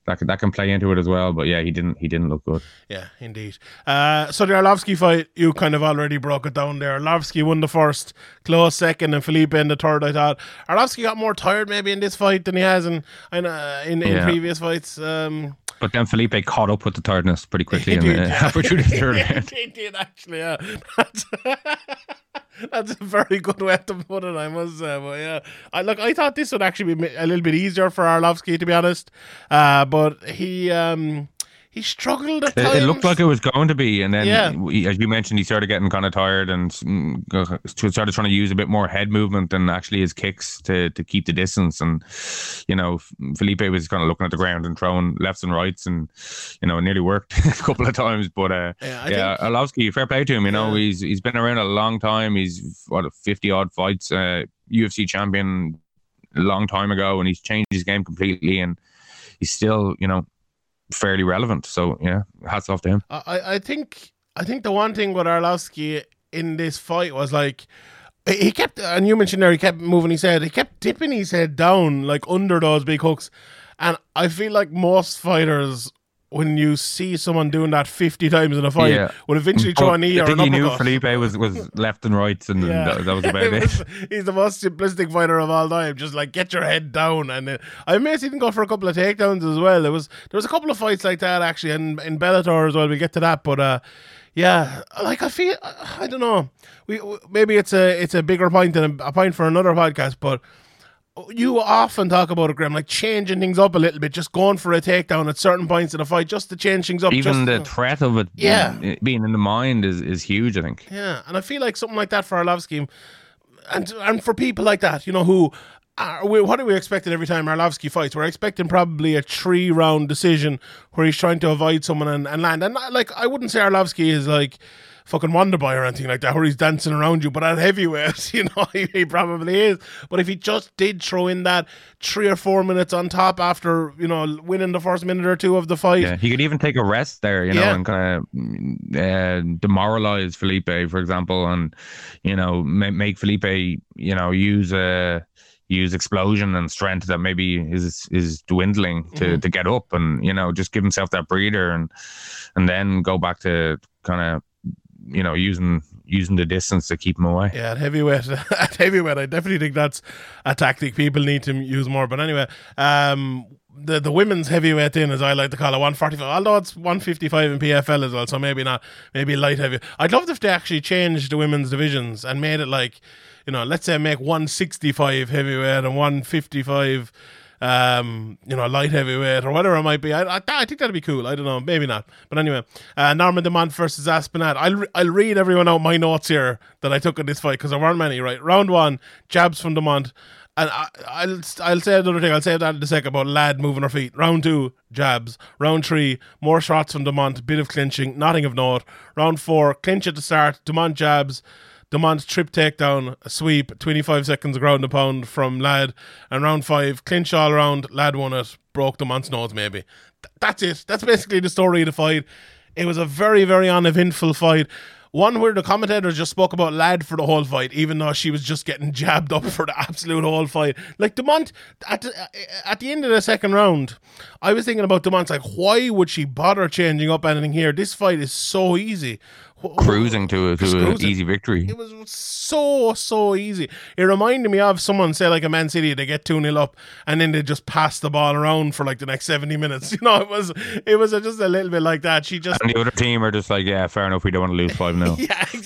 that can play into it as well, but yeah, he didn't look good. Yeah, indeed. So the Arlovski fight, you kind of already broke it down there. Arlovski won the first, close second, and Felipe in the third, I thought. Arlovski got more tired maybe in this fight than he has in previous fights. But then Felipe caught up with the tiredness pretty quickly halfway through the third round. He did, actually, yeah. That's a very good way to put it, I must say. But yeah, I thought this would actually be a little bit easier for Arlovski, to be honest. But he struggled at times. It looked like it was going to be, and then, as you mentioned, he started getting kind of tired and started trying to use a bit more head movement and actually his kicks to keep the distance. And, you know, Felipe was kind of looking at the ground and throwing lefts and rights, and, you know, it nearly worked a couple of times. But Arlovski, fair play to him. You know, he's been around a long time. He's what, 50 odd fights, UFC champion a long time ago, and he's changed his game completely, and he's still, you know, fairly relevant. So yeah, hats off to him. I think the one thing with Arlovski in this fight was, like, he kept, and you mentioned there, he kept moving his head, he kept dipping his head down, like, under those big hooks. And I feel like most fighters, when you see someone doing that 50 times in a fight, would eventually throw a knee or an uppercut. I think he knew Felipe was left and right, and that was about it. He's the most simplistic fighter of all time. Just, like, get your head down. And I mostly didn't go for a couple of takedowns as well. There was a couple of fights like that, actually, in Bellator as well. We get to that, but I feel, I don't know. We maybe it's a bigger point than a point for another podcast, but you often talk about it, Graham, like changing things up a little bit, just going for a takedown at certain points in a fight, just to change things up. Even the threat of it being in the mind is huge, I think. Yeah, and I feel like something like that for Arlovski, and for people like that, you know, who are, what are we expecting every time Arlovski fights? We're expecting probably a 3-round decision where he's trying to avoid someone and land. And, like, I wouldn't say Arlovski is, like, fucking Wonder Boy or anything like that, where he's dancing around you, but at heavyweight, you know, he probably is. But if he just did throw in that 3 or 4 minutes on top after, you know, winning the first minute or two of the fight, he could even take a rest there, you know, and kind of demoralize Felipe, for example, and, you know, make Felipe, you know, use explosion and strength that maybe is dwindling to get up, and, you know, just give himself that breather, and then go back to kind of, you know, using the distance to keep him away. Yeah, at heavyweight, I definitely think that's a tactic people need to use more. But anyway, the women's heavyweight in, as I like to call it, 145, although it's 155 in PFL as well, so maybe not, maybe light heavy. I'd love if they actually changed the women's divisions and made it like, you know, let's say make 165 heavyweight and 155 light heavyweight or whatever it might be. I think that'd be cool. I don't know. Maybe not. But anyway, Norman Demont versus Aspen Ladd. I'll read everyone out my notes here that I took in this fight because there weren't many, right? Round one, jabs from Demont. And I'll say another thing. I'll say that in a second about Ladd moving her feet. Round two, jabs. Round three, more shots from Demont. Bit of clinching. Nothing of note. Round four, clinch at the start. Demont jabs. Demont's trip takedown, a sweep, 25 seconds of ground and pound from Ladd. And round five, clinch all around. Ladd won it. Broke Demont's nose, maybe. That's it. That's basically the story of the fight. It was a very, very uneventful fight. One where the commentators just spoke about Ladd for the whole fight, even though she was just getting jabbed up for the absolute whole fight. Like, Demont, at the end of the second round, I was thinking about Demont's like, why would she bother changing up anything here? This fight is so easy. Cruising to an easy victory. It was so easy. It reminded me of someone, say, like a Man City, they get 2-0 up and then they just pass the ball around for like the next 70 minutes. You know, it was just a little bit like that. She just, and the other team are just like, yeah, fair enough, we don't want to lose 5-0.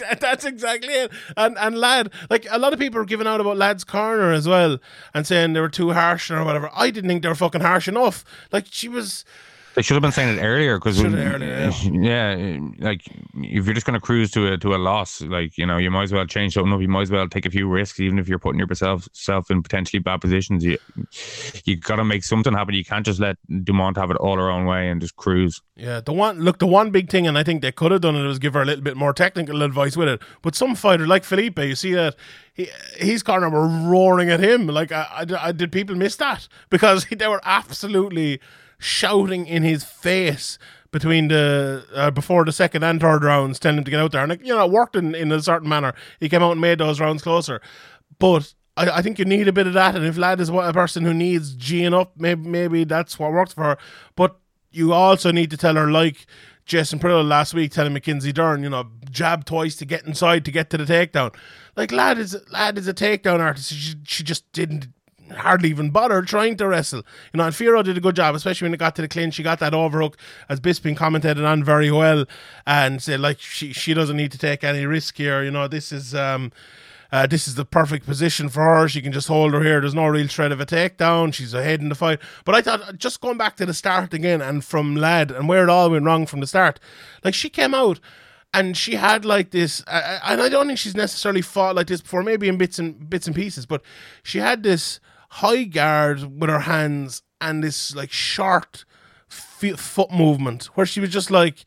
Yeah, that's exactly it. And Ladd, like a lot of people are giving out about Ladd's corner as well and saying they were too harsh or whatever. I didn't think they were fucking harsh enough. Like, she was... They should have been saying it earlier, because like if you're just going to cruise to a loss, like, you know, you might as well change something up. You might as well take a few risks, even if you're putting yourself in potentially bad positions. You got to make something happen. You can't just let Demont have it all her own way and just cruise. Yeah, the one big thing, and I think they could have done it, was give her a little bit more technical advice with it. But some fighter like Felipe, you see that. His corner were roaring at him. Like, I did people miss that? Because they were absolutely shouting in his face between the before the second and third rounds, telling him to get out there. And, like, you know, it worked in a certain manner. He came out and made those rounds closer. But I think you need a bit of that. And if Ladd is a person who needs G'ing up, maybe that's what worked for her. But you also need to tell her, like Jason Prillo last week telling Mackenzie Dern, you know, jab twice to get inside to get to the takedown. Like, Ladd is a takedown artist. She just didn't hardly even bother trying to wrestle. You know, and Firo did a good job, especially when it got to the clinch. She got that overhook, as Bisping commented on very well, and said, like, she doesn't need to take any risk here. You know, this is the perfect position for her. She can just hold her here. There's no real threat of a takedown. She's ahead in the fight. But I thought, just going back to the start again, and from Ladd, and where it all went wrong from the start, like, she came out and she had like this, and I don't think she's necessarily fought like this before, maybe in bits and pieces, but she had this high guard with her hands and this like short foot movement where she was just like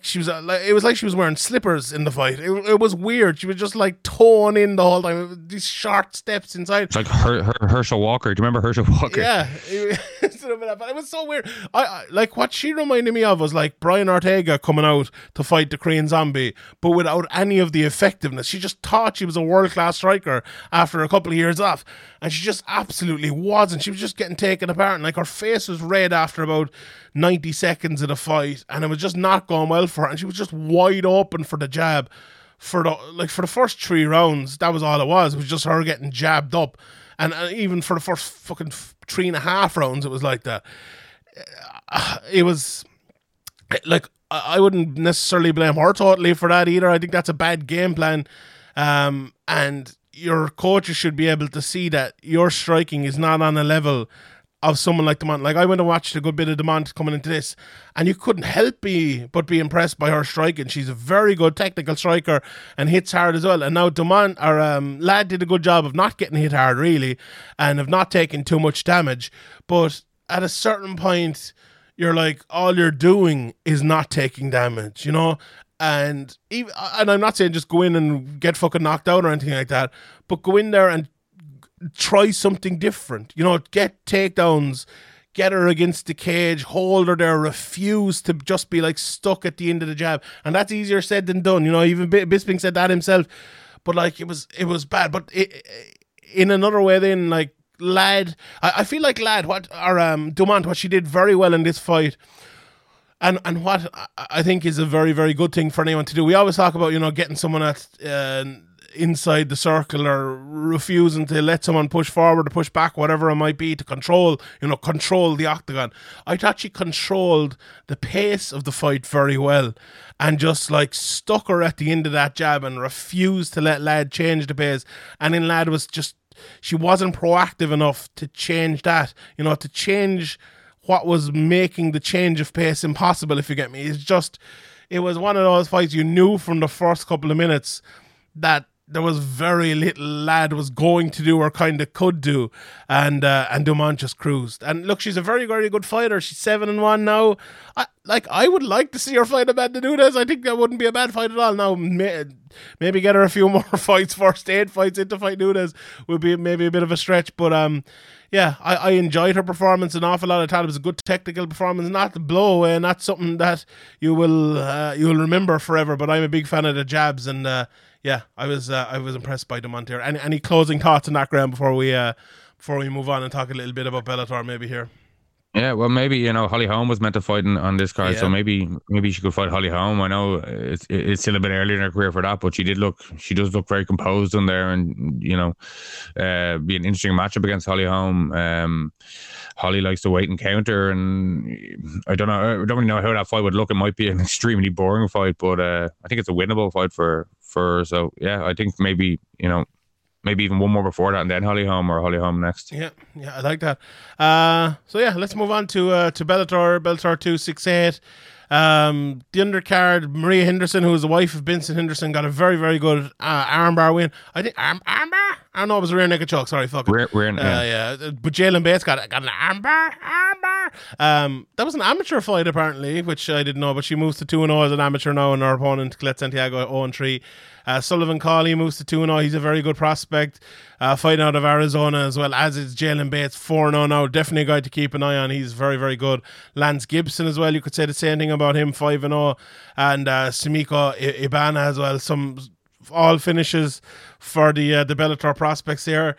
she was like, it was like she was wearing slippers in the fight. It was weird. She was just like torn in the whole time. These short steps inside. It's like Herschel Walker. Do you remember Herschel Walker? Yeah, it was so weird. I like, what she reminded me of was like Brian Ortega coming out to fight the Korean Zombie, but without any of the effectiveness. She just thought she was a world class striker after a couple of years off, and she just absolutely wasn't. She was just getting taken apart, and like her face was red after about 90 seconds of the fight, and it was just not going well for her, and she was just wide open for the jab for the first three rounds. That was all it was. It was just her getting jabbed up, and even for the first fucking 3.5 rounds, it was like that. It was like, I wouldn't necessarily blame her totally for that either. I think that's a bad game plan, and your coaches should be able to see that your striking is not on a level of someone like Demont. Like, I went and watched a good bit of Demont coming into this, and you couldn't help but be impressed by her striking. She's a very good technical striker and hits hard as well. And now Ladd did a good job of not getting hit hard really, and of not taking too much damage. But at a certain point, you're like, all you're doing is not taking damage, you know. And I'm not saying just go in and get fucking knocked out or anything like that, but go in there and try something different, you know. Get takedowns, get her against the cage, hold her there, refuse to just be like stuck at the end of the jab. And that's easier said than done, you know. Even Bisping said that himself. But like, it was bad. But in another way, then, like Ladd, I feel like Demont, what she did very well in this fight, and what I think is a very, very good thing for anyone to do. We always talk about, you know, getting someone at inside the circle, or refusing to let someone push forward or push back, whatever it might be, to control the octagon. I thought she controlled the pace of the fight very well, and just like stuck her at the end of that jab and refused to let Ladd change the pace. And then Ladd was just she wasn't proactive enough to change that, you know, to change what was making the change of pace impossible, if you get me. It's just, it was one of those fights you knew from the first couple of minutes that there was very little Ladd was going to do or kind of could do, and Demont just cruised. And look, she's a very, very good fighter. She's 7-1 now. I would like to see her fight Amanda Nunes. I think that wouldn't be a bad fight at all. Now, maybe get her a few more fights, first 8 fights into fight Nunes would be maybe a bit of a stretch, but yeah, I enjoyed her performance an awful lot. I thought it was a good technical performance, not the blow away, not something that you will remember forever. But I'm a big fan of the jabs, and yeah, I was impressed by Demont here. Any closing thoughts on that, Graham, before we move on and talk a little bit about Bellator maybe here? Yeah, well, maybe, you know, Holly Holm was meant to fight on this card, yeah. So maybe she could fight Holly Holm. I know it's still a bit early in her career for that, but she does look very composed in there, and, you know, be an interesting matchup against Holly Holm. Holly likes to wait and counter, and I don't really know how that fight would look. It might be an extremely boring fight, but I think it's a winnable fight for her. So yeah, I think maybe, you know, maybe even one more before that, and then Holly Holm or Holly Holm next. Yeah, I like that. So yeah, let's move on to Bellator 268. The undercard, Maria Henderson, who is the wife of Vincent Henderson, got a very, very good armbar win. I think armbar. I don't know, it was a rear naked choke. Sorry, fuck it. Yeah. But Jalen Bates got an armbar. That was an amateur fight apparently, which I didn't know. But she moves to 2-0 as an amateur now, and her opponent Colette Santiago 0-3. Sullivan Cawley moves to 2-0. He's a very good prospect, fighting out of Arizona, as well as is Jalen Bates, 4-0 now. Definitely a guy to keep an eye on. He's very, very good. Lance Gibson as well. You could say the same thing about him, 5-0. And Sumiko Ibana as well. All finishes for the Bellator prospects here.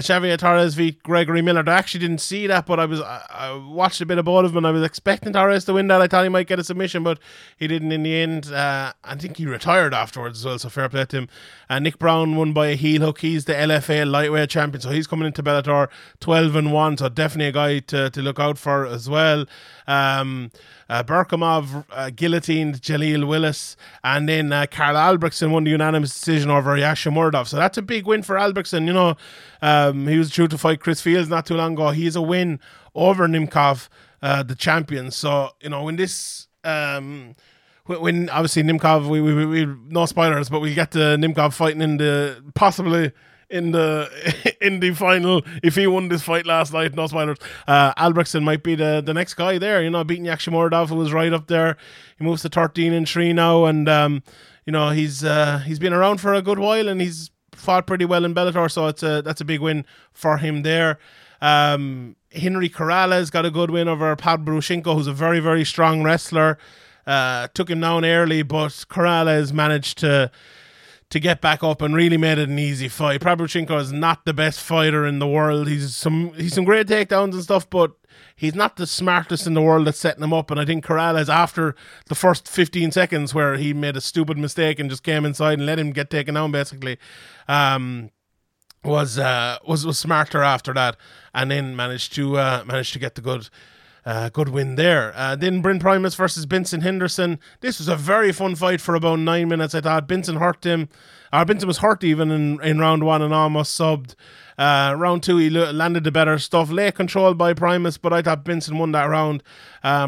Xavier Torres v. Gregory Miller. I actually didn't see that, but I watched a bit of both of them, and I was expecting Torres to win that. I thought he might get a submission, but he didn't in the end. I think he retired afterwards as well, so fair play to him. Nick Brown won by a heel hook. He's the LFA lightweight champion, so he's coming into Bellator 12-1, so definitely a guy to look out for as well. Berkhamov guillotined Jaleel Willis, and then Carl Albrechtson won the unanimous decision over Yasha Murdov. So that's a big win for Albrechtson. You know, he was due to fight Chris Fields not too long ago. He's a win over Nimkov, the champion. So, you know, when this when obviously Nimkov, we no spoilers, but we get the Nimkov fighting in the final. If he won this fight last night, no spoilers, Albrechtson might be the next guy there, you know, beating Yakshimordov, who was right up there. He moves to 13-3 now, and you know, he's been around for a good while, and he's fought pretty well in Bellator, so that's a big win for him there. Henry Corrales got a good win over Pad Brushenko, who's a very, very strong wrestler. Took him down early, but Corrales managed to get back up and really made it an easy fight. Prabhuchenko is not the best fighter in the world. He's some great takedowns and stuff, but he's not the smartest in the world at setting him up. And I think Corrales, after the first 15 seconds where he made a stupid mistake and just came inside and let him get taken down basically, was smarter after that, and then managed to get the good win there. Then Bryn Primus versus Vincent Henderson. This was a very fun fight for about 9 minutes, I thought. Vincent was hurt even in round one and almost subbed. Round two, he landed the better stuff. Late control by Primus, but I thought Vincent won that round.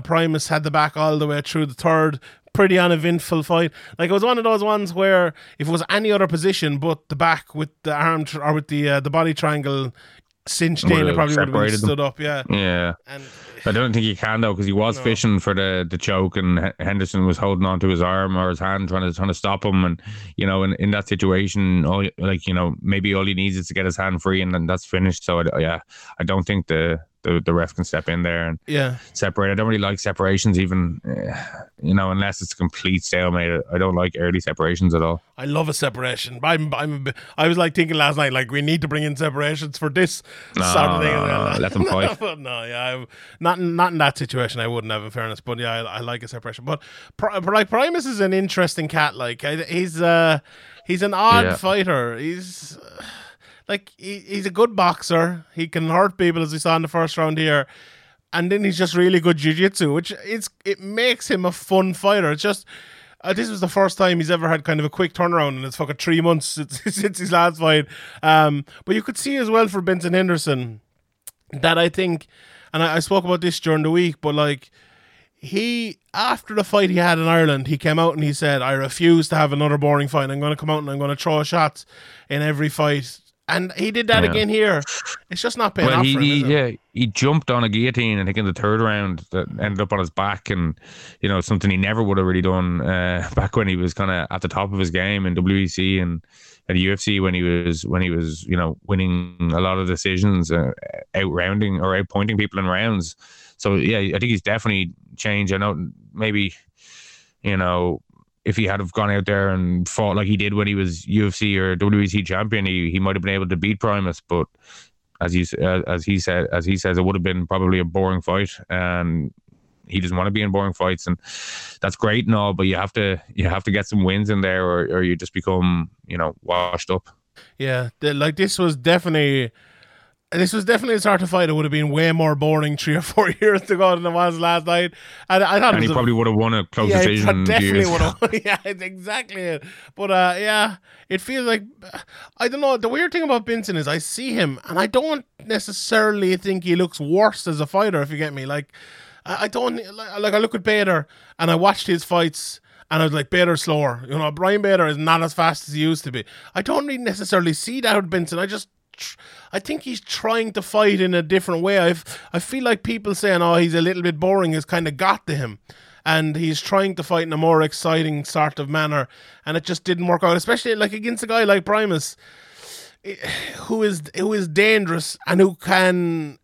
Primus had the back all the way through the third. Pretty uneventful fight. Like, it was one of those ones where if it was any other position but the back with the arm or with the body triangle cinched in, it probably would have been stood up. Yeah. And I don't think he can, though, because he was fishing for the choke, and Henderson was holding on to his arm or his hand, trying to stop him. And, you know, in that situation, maybe all he needs is to get his hand free, and then that's finished. So I don't think the ref can step in there and separate. I don't really like separations, even, you know, unless it's a complete stalemate. I don't like early separations at all. I love a separation. I was like thinking last night, like, we need to bring in separations for this Saturday. No, let them fight. Not in that situation. I wouldn't have, in fairness, but yeah, I like a separation. But like Primus is an interesting cat. Like, he's an odd fighter. He's. Like, he's a good boxer. He can hurt people, as we saw in the first round here. And then he's just really good jiu-jitsu, which it makes him a fun fighter. It's just, This was the first time he's ever had kind of a quick turnaround, and it's fucking 3 months since his last fight. But you could see as well for Benson Henderson that I think, and I spoke about this during the week, but like, he, after the fight he had in Ireland, he came out and he said, I refuse to have another boring fight. I'm going to come out and I'm going to throw shots in every fight. And he did that again here. It's just not paying off for him, is it? Yeah, he jumped on a guillotine, I think, in the third round that ended up on his back, and, you know, something he never would have really done back when he was kind of at the top of his game in WEC and at UFC when he was you know, winning a lot of decisions, out-rounding or out-pointing people in rounds. So, yeah, I think he's definitely changed. I know maybe, you know, if he had have gone out there and fought like he did when he was UFC or WEC champion, he might have been able to beat Primus. But as he says, it would have been probably a boring fight, and he doesn't want to be in boring fights, and that's great and all. But you have to get some wins in there, or you just become, you know, washed up. Yeah, like this was definitely a sort of fight that would have been way more boring 3 or 4 years ago than it was last night. And I thought, and he probably would have won a close decision. Definitely would have. Yeah, it's exactly it. But yeah, it feels like, I don't know. The weird thing about Benson is I see him and I don't necessarily think he looks worse as a fighter, if you get me. Like, I don't, like, I look at Bader and I watched his fights, and I was like, Bader's slower. You know, Brian Bader is not as fast as he used to be. I don't really necessarily see that with Benson. I think he's trying to fight in a different way. I feel like people saying, oh, he's a little bit boring, has kind of got to him, and he's trying to fight in a more exciting sort of manner, and it just didn't work out, especially like against a guy like Primus, who is dangerous and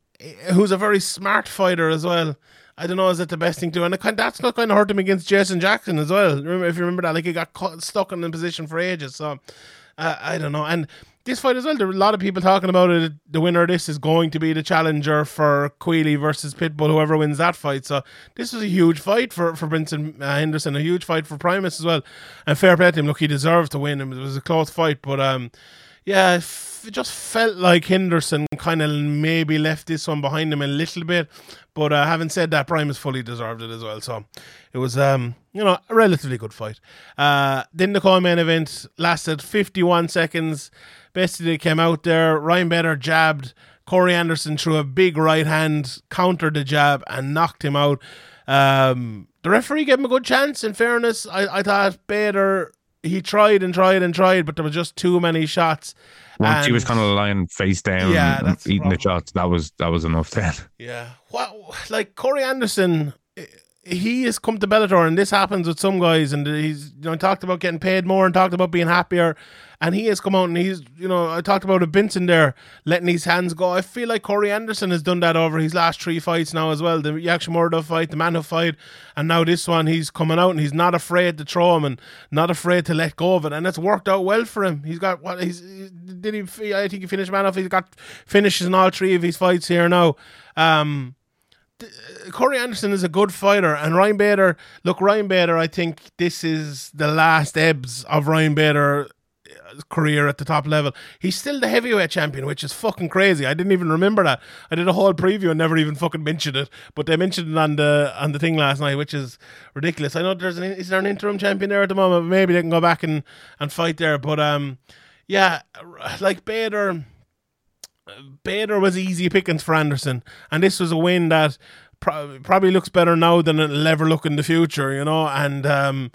who's a very smart fighter as well. I don't know, is that the best thing to do? And that's not going to hurt him against Jason Jackson as well. If you remember that, like, he got stuck in a position for ages. So I don't know. And this fight as well, there were a lot of people talking about it. The winner of this is going to be the challenger for Quealy versus Pitbull, whoever wins that fight. So this was a huge fight for Benson Henderson, a huge fight for Primus as well. And fair play to him. Look, he deserved to win. It was a close fight. But yeah, it just felt like Henderson kind of maybe left this one behind him a little bit. But having said that, Primus fully deserved it as well. So it was, you know, a relatively good fight. Then the co-main event lasted 51 seconds. Basically, they came out there, Ryan Bader jabbed, Corey Anderson threw a big right hand, countered the jab, and knocked him out. The referee gave him a good chance, in fairness. I thought Bader, he tried, but there were just too many shots. Once he was kind of lying face down, eating the shots, that was enough then. Yeah. Wow. Like, Corey Anderson, he has come to Bellator, and this happens with some guys, and he's, you know, talked about getting paid more and talked about being happier, and he has come out and he's, you know, I talked about a Benson there letting his hands go. I feel like Corey Anderson has done that over his last 3 fights now as well. The Yakshin Murdov fight, the Manhoef fight, and now this one, he's coming out and he's not afraid to throw him and not afraid to let go of it, and it's worked out well for him. He's got I think he finished Manhoef. He's got finishes in all 3 of his fights here now. Corey Anderson is a good fighter, and Ryan Bader, I think this is the last ebbs of Ryan Bader's career at the top level. He's still the heavyweight champion, which is fucking crazy. I didn't even remember that. I did a whole preview and never even fucking mentioned it, but they mentioned it on the thing last night, which is ridiculous. I know is there an interim champion there at the moment? Maybe they can go back and fight there, but yeah, like, Bader was easy pickings for Anderson, and this was a win that probably looks better now than it'll ever look in the future, you know. And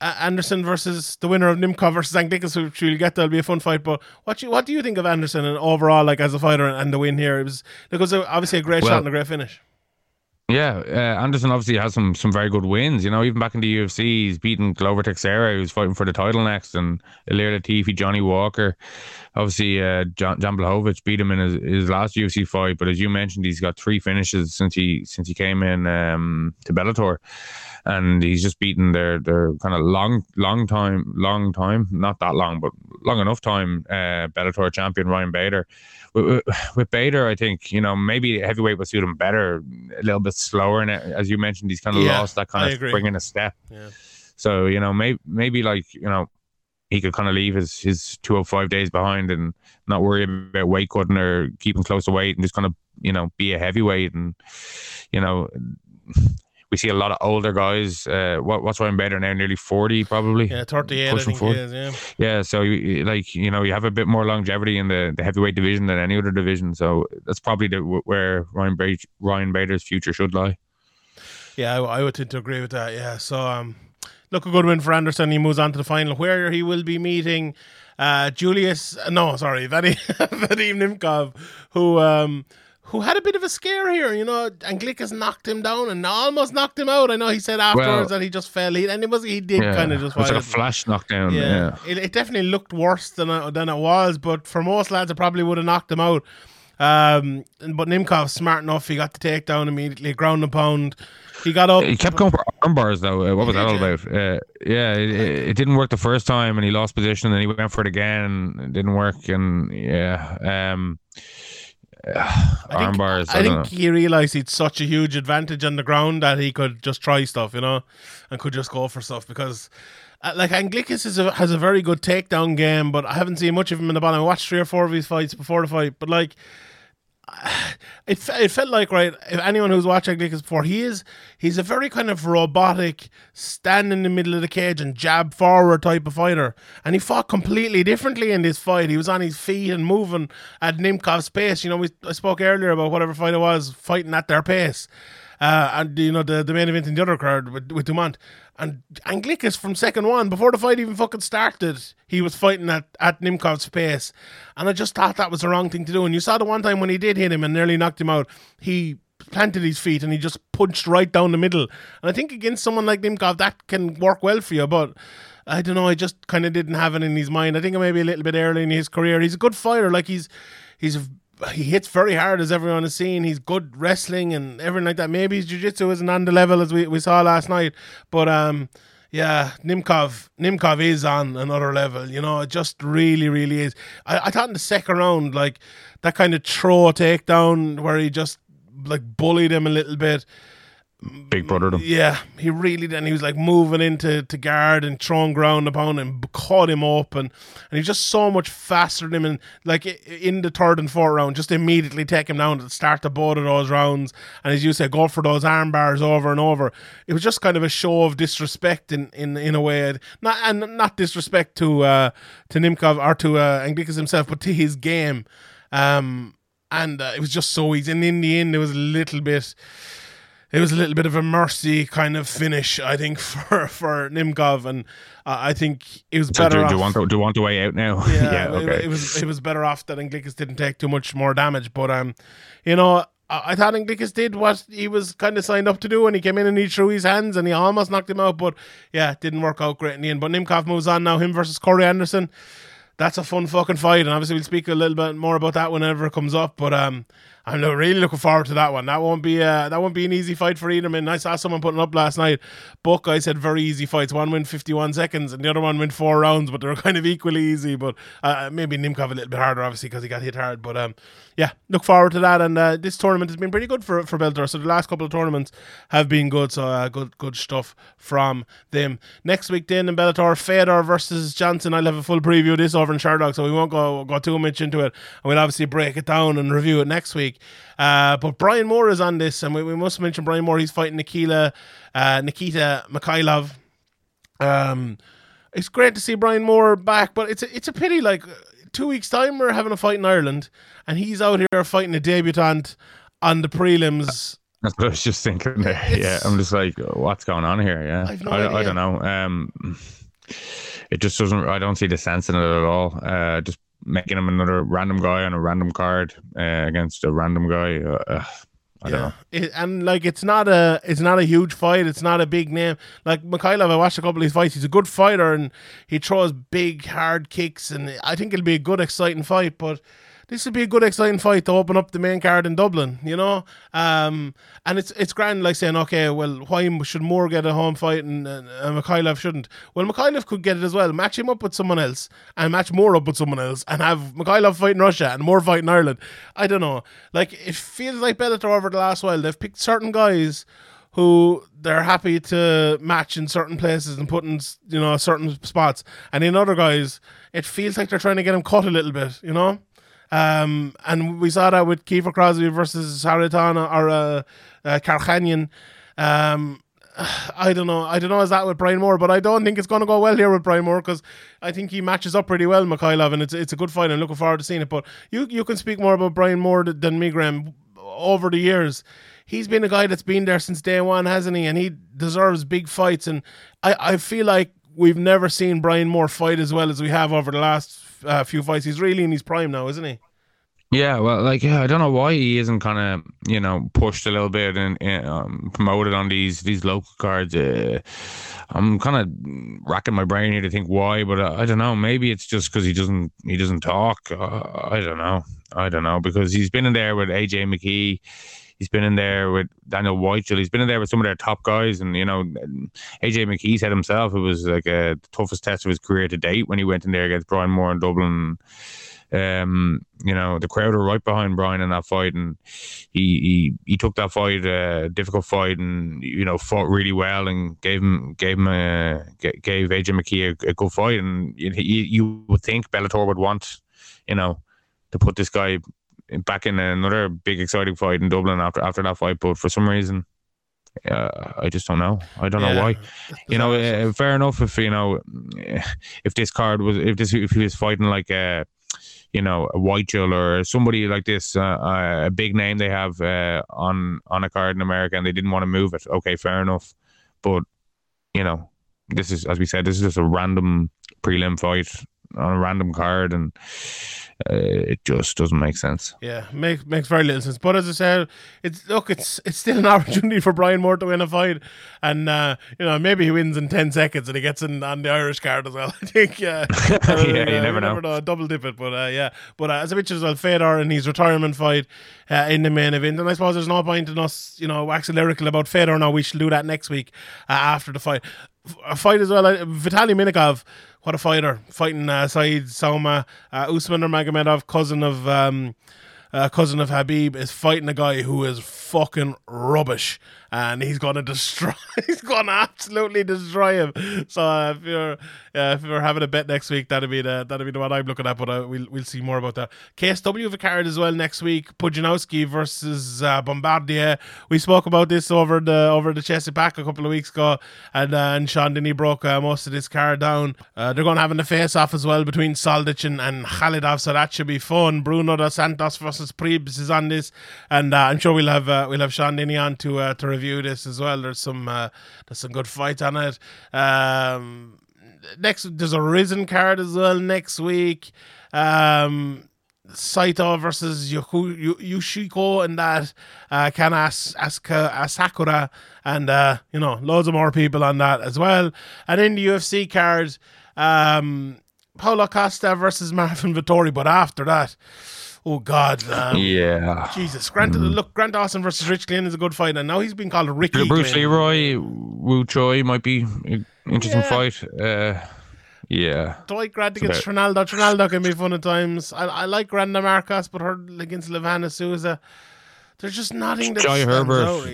Anderson versus the winner of Nimkov versus Zank-Dickinson, which we'll get, that'll be a fun fight. But what do you think of Anderson and overall, like, as a fighter and the win here? It was obviously a great shot and a great finish. Yeah, Anderson obviously has some very good wins. You know, even back in the UFC, he's beaten Glover Teixeira, who's fighting for the title next, and Ilir Latifi, Johnny Walker. Obviously, Jan Blachowicz beat him in his last UFC fight, but as you mentioned, he's got 3 finishes since he came in to Bellator, and he's just beaten their kind of long time, not that long, but long enough time, Bellator champion Ryan Bader. With Bader, I think, you know, maybe heavyweight would suit him better, a little bit slower, and as you mentioned, he's kind of lost that kind of spring in a step. Yeah. So, you know, maybe like, you know, he could kind of leave his 205 days behind and not worry about weight cutting or keeping close to weight, and just kind of, you know, be a heavyweight. And, you know, we see a lot of older guys. What's Ryan Bader now? Nearly 40, probably. Yeah, 38. Pushing forward. Is, yeah. Yeah. So you have a bit more longevity in the heavyweight division than any other division. So that's probably where Ryan Bader's future should lie. Yeah, I would tend to agree with that. Yeah. So look, a good win for Anderson. He moves on to the final, where he will be meeting Vadim Nimkov, who had a bit of a scare here, you know, and Glick has knocked him down and almost knocked him out. I know he said afterwards that he just fell. It was like a flash knockdown. Yeah. It definitely looked worse than it was, but for most lads, it probably would have knocked him out. But Nimkov's smart enough. He got the takedown immediately, ground and pound. He got up. He kept going for arm bars, though. What was that all about? It didn't work the first time, and he lost position, and he went for it again. It didn't work, and arm bars. I think he realised he'd such a huge advantage on the ground that he could just try stuff, you know, and could just go for stuff because... Anglicus has a very good takedown game, but I haven't seen much of him in the bottom. I watched 3 or 4 of his fights before the fight, but it felt like, right, if anyone who's watched Anglicus before, he's a very kind of robotic, stand in the middle of the cage and jab forward type of fighter, and he fought completely differently in this fight. He was on his feet and moving at Nimkov's pace. You know, I spoke earlier about whatever fight it was, fighting at their pace. And, you know, the main event in the other card with Dumont. And Anglicus from second one, before the fight even fucking started, he was fighting at Nimkov's pace. And I just thought that was the wrong thing to do. And you saw the one time when he did hit him and nearly knocked him out, he planted his feet and he just punched right down the middle. And I think against someone like Nimkov, that can work well for you. But I don't know, I just kind of didn't have it in his mind. I think maybe a little bit early in his career. He's a good fighter. Like, he hits very hard, as everyone has seen. He's good wrestling and everything like that. Maybe his jiu-jitsu isn't on the level as we saw last night. But, Nimkov is on another level. You know, it just really, really is. I thought in the second round, like, that kind of throw takedown where he just, like, bullied him a little bit. Big brother him. Yeah, he really did. And he was, like, moving into guard and throwing ground upon him, caught him up, and he's just so much faster than him. And, like, in the third and fourth round, just immediately take him down at the start of both of those rounds. And as you say, go for those arm bars over and over. It was just kind of a show of disrespect in a way. Not disrespect to Nimkov or to Anglicus himself, but to his game. And it was just so easy. And in the end, there was a little bit... It was a little bit of a mercy kind of finish, I think, for Nimkov, and I think it was better. So do you want the way out now? Yeah, okay. It was better off that Anglicus didn't take too much more damage, but you know, I thought Anglicus did what he was kind of signed up to do, and he came in and he threw his hands and he almost knocked him out, but yeah, it didn't work out great in the end. But Nimkov moves on now. Him versus Corey Anderson. That's a fun fucking fight, and obviously we'll speak a little bit more about that whenever it comes up. But I'm really looking forward to that one. That won't be an easy fight for either man. I saw someone putting up last night. Both guys had very easy fights. One went 51 seconds, and the other one went 4 rounds. But they were kind of equally easy. But maybe Nimkov a little bit harder, obviously, because he got hit hard. But yeah, look forward to that. And this tournament has been pretty good for Bellator. So the last couple of tournaments have been good. So good stuff from them. Next week then in Bellator, Fedor versus Johnson. I'll have a full preview of this over in Sherdog, so we won't go too much into it, and we'll obviously break it down and review it next week. But Brian Moore is on this, and we must mention Brian Moore. He's fighting Nikita Mikhailov. It's great to see Brian Moore back, but it's a pity, like, 2 weeks time we're having a fight in Ireland and he's out here fighting a debutant on the prelims. That's what I was just thinking there. Yeah, I'm just like, what's going on here? Yeah, I don't know. It just doesn't. I don't see the sense in it at all. Just making him another random guy on a random card against a random guy. I don't know. It's not a huge fight. It's not a big name. Like Mikhailov, I watched a couple of his fights. He's a good fighter and he throws big hard kicks. And I think it'll be a good, exciting fight. But this would be a good, exciting fight to open up the main card in Dublin, you know? And it's grand, like, saying, okay, well, why should Moore get a home fight and Mikhailov shouldn't? Well, Mikhailov could get it as well. Match him up with someone else and match Moore up with someone else and have Mikhailov fight in Russia and Moore fight in Ireland. I don't know. Like, it feels like Bellator over the last while, they've picked certain guys who they're happy to match in certain places and put in, you know, certain spots. And in other guys, it feels like they're trying to get him cut a little bit, you know? And we saw that with Kiefer Crosby versus Haritana or Karkhanyan. I don't know. I don't know, is that with Brian Moore? But I don't think it's going to go well here with Brian Moore, because I think he matches up pretty well, Mikhailov, and it's a good fight. I'm looking forward to seeing it. But you can speak more about Brian Moore than me, Graham. Over the years, he's been a guy that's been there since day one, hasn't he? And he deserves big fights. And I feel like we've never seen Brian Moore fight as well as we have over the last few fights. He's really in his prime now, isn't he? Yeah, well, I don't know why he isn't kind of, pushed a little bit and promoted on these local cards. I'm kind of racking my brain here to think why, but I don't know. Maybe it's just because he doesn't talk. I don't know, because he's been in there with AJ McKee. He's been in there with Daniel Whitesell. He's been in there with some of their top guys. And, AJ McKee said himself it was like the toughest test of his career to date when he went in there against Brian Moore in Dublin. The crowd were right behind Brian in that fight, and he took that fight, difficult fight, and fought really well and gave AJ McKee a good fight. And you would think Bellator would want to put this guy back in another big exciting fight in Dublin after that fight, but for some reason I just don't know. I don't know why. Fair enough if if he was fighting like a a Whitesell or somebody like this, a big name they have on a card in America, and they didn't want to move it. Okay, fair enough. But this is, as we said, this is just a random prelim fight on a random card, and it just doesn't make sense. Yeah, makes very little sense. But as I said, it's still an opportunity for Brian Moore to win a fight, and maybe he wins in 10 seconds and he gets in on the Irish card as well. I think you never know. Double dip it, but as I mentioned as well, Fedor in his retirement fight in the main event, and I suppose there's no point in us waxing lyrical about Fedor now. We should do that next week after the fight. A fight as well, Vitaly Minikov. What a fighter, fighting Said Souma, Usman Nurmagomedov, cousin of Habib, is fighting a guy who is fucking rubbish, and he's gonna absolutely destroy him. So if you're having a bet next week, that'll be the one I'm looking at. But we'll see more about that. KSW card as well next week. Pudzianowski versus Bombardier. We spoke about this over the Chelsea pack a couple of weeks ago, and Sean Denny broke most of this card down. They're gonna have a face off as well between Saldich and Khalidov, so that should be fun. Bruno dos Santos versus Priebs is on this, and I'm sure we'll have Sean Denny on to review this as well. There's some good fights on it. Next, there's a Rizin card as well next week. Saito versus Yoshiko, and that Kana Asakura, and loads of more people on that as well. And in the UFC card, Paulo Costa versus Marvin Vettori. But after that, oh God! Yeah, Jesus. Grant Dawson versus Rich Glynn is a good fight, and now he's been called Ricky. Bruce Glynn. Leroy, Wu Choi might be an interesting fight. Dwight Grant against Ronaldo. Ronaldo can be fun at times. I like Granda Marcos, but her against Levana Souza, there's just nothing. Jai Herbert.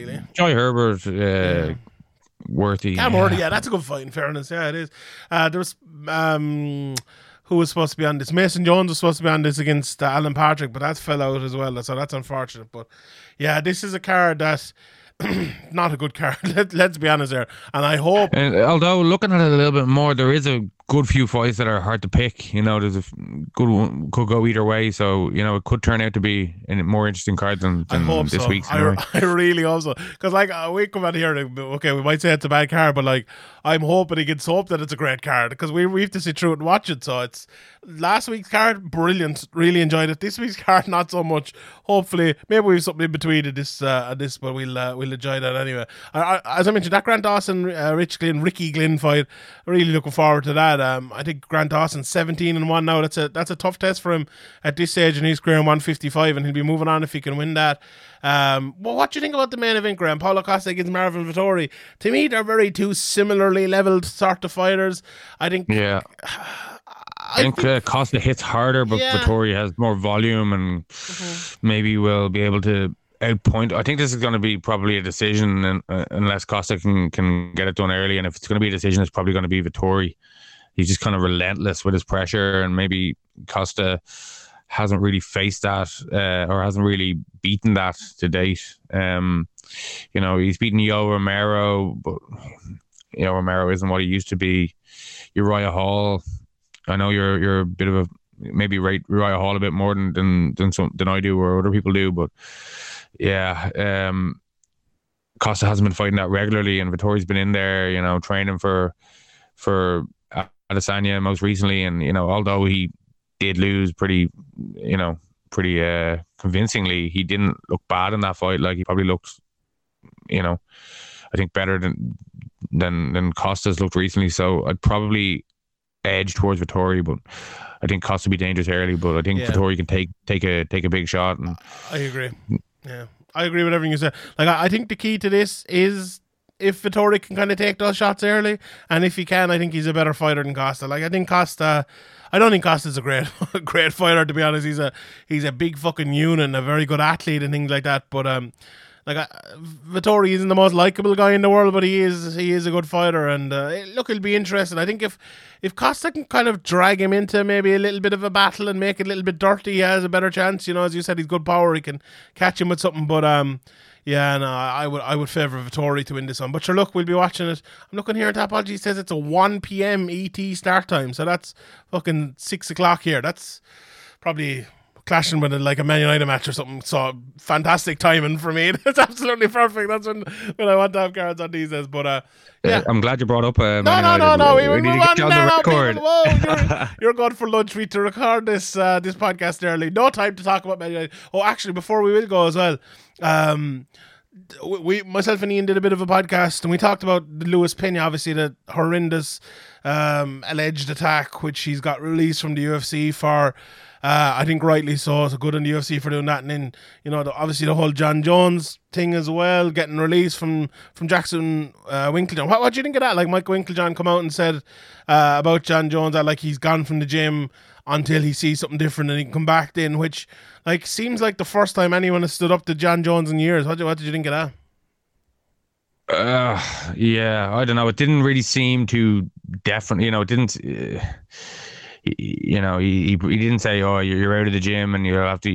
Worthy. Cam Worthy. Yeah, that's a good fight. In fairness, yeah, it is. There's who was supposed to be on this? Mason Jones was supposed to be on this against Alan Patrick, but that fell out as well, so that's unfortunate. But yeah, this is a card that's not a good card. Let's be honest there. And I hope... although, looking at it a little bit more, there is a good few fights that are hard to pick. There's a good one, could go either way. So, it could turn out to be a more interesting card than this week's. I really hope so. Because, we come out here, okay, we might say it's a bad card, but, I'm hoping against hope that it's a great card, because we have to sit through it and watch it. So, it's last week's card, brilliant. Really enjoyed it. This week's card, not so much. Hopefully, maybe we have something in between this, but we'll enjoy that anyway. As I mentioned, that Grant Dawson, Ricky Glynn fight, really looking forward to that. I think Grant Dawson 17-1 now. That's a tough test for him at this stage in his career, in 155, and he'll be moving on if he can win that. Well, what do you think about the main event, Graham? Paulo Costa against Marvin Vettori. To me, they're very two similarly leveled sort of fighters. I think. Yeah. I think Costa hits harder, but Vettori has more volume, and maybe will be able to outpoint. I think this is going to be probably a decision, and unless Costa can get it done early, and if it's going to be a decision, it's probably going to be Vettori. He's just kind of relentless with his pressure, and maybe Costa hasn't really faced that or hasn't really beaten that to date. You know, he's beaten Yo Romero, but Yo Romero isn't what he used to be. Uriah Hall, I know you're a bit of a maybe rate Uriah Hall a bit more than I do or other people do, but yeah, Costa hasn't been fighting that regularly, and Vittori's been in there, you know, training for Adesanya most recently, and you know, although he did lose pretty convincingly, he didn't look bad in that fight. Like, he probably looked, you know, I think better than Costa's looked recently. So I'd probably edge towards Vettori, but I think Costa would be dangerous early. But I think Vettori can take a big shot. And I agree. Yeah, I agree with everything you said. Like, I think the key to this is, if Vettori can kind of take those shots early, and if he can, I think he's a better fighter than Costa. Like, I don't think Costa's a great fighter, to be honest. He's a big fucking unit, a very good athlete and things like that. But Vettori isn't the most likable guy in the world, but he is a good fighter. And look, it'll be interesting. I think if Costa can kind of drag him into maybe a little bit of a battle and make it a little bit dirty, he has a better chance. You know, as you said, he's good power. He can catch him with something, but yeah, no, I would favour Vettori to win this one. But sure, look, we'll be watching it. I'm looking here at Tapology. It says it's a 1 p.m. ET start time, so that's fucking 6 o'clock here. That's probably clashing with like a Man United match or something. So fantastic timing for me. That's absolutely perfect. That's when I want to have cards on these days. But yeah, I'm glad you brought up Man United. No. We need to get on the record. You're going for lunch. We to record this podcast early. No time to talk about Man United. Oh, actually, before we will go as well. We myself and Ian did a bit of a podcast, and we talked about Luis Pena, obviously the horrendous alleged attack which he's got released from the UFC for. I think rightly so. So good on the UFC for doing that, and then you know obviously the whole John Jones thing as well, getting released from Jackson Winklejohn. What do you think of that? Like, Michael Winklejohn come out and said about John Jones that like he's gone from the gym until he sees something different and he can come back in, which like seems like the first time anyone has stood up to John Jones in years. What did you think of that? Yeah, I don't know. It didn't really seem to definitely, you know, it didn't. You know, he didn't say, "Oh, you're out of the gym and you'll have to,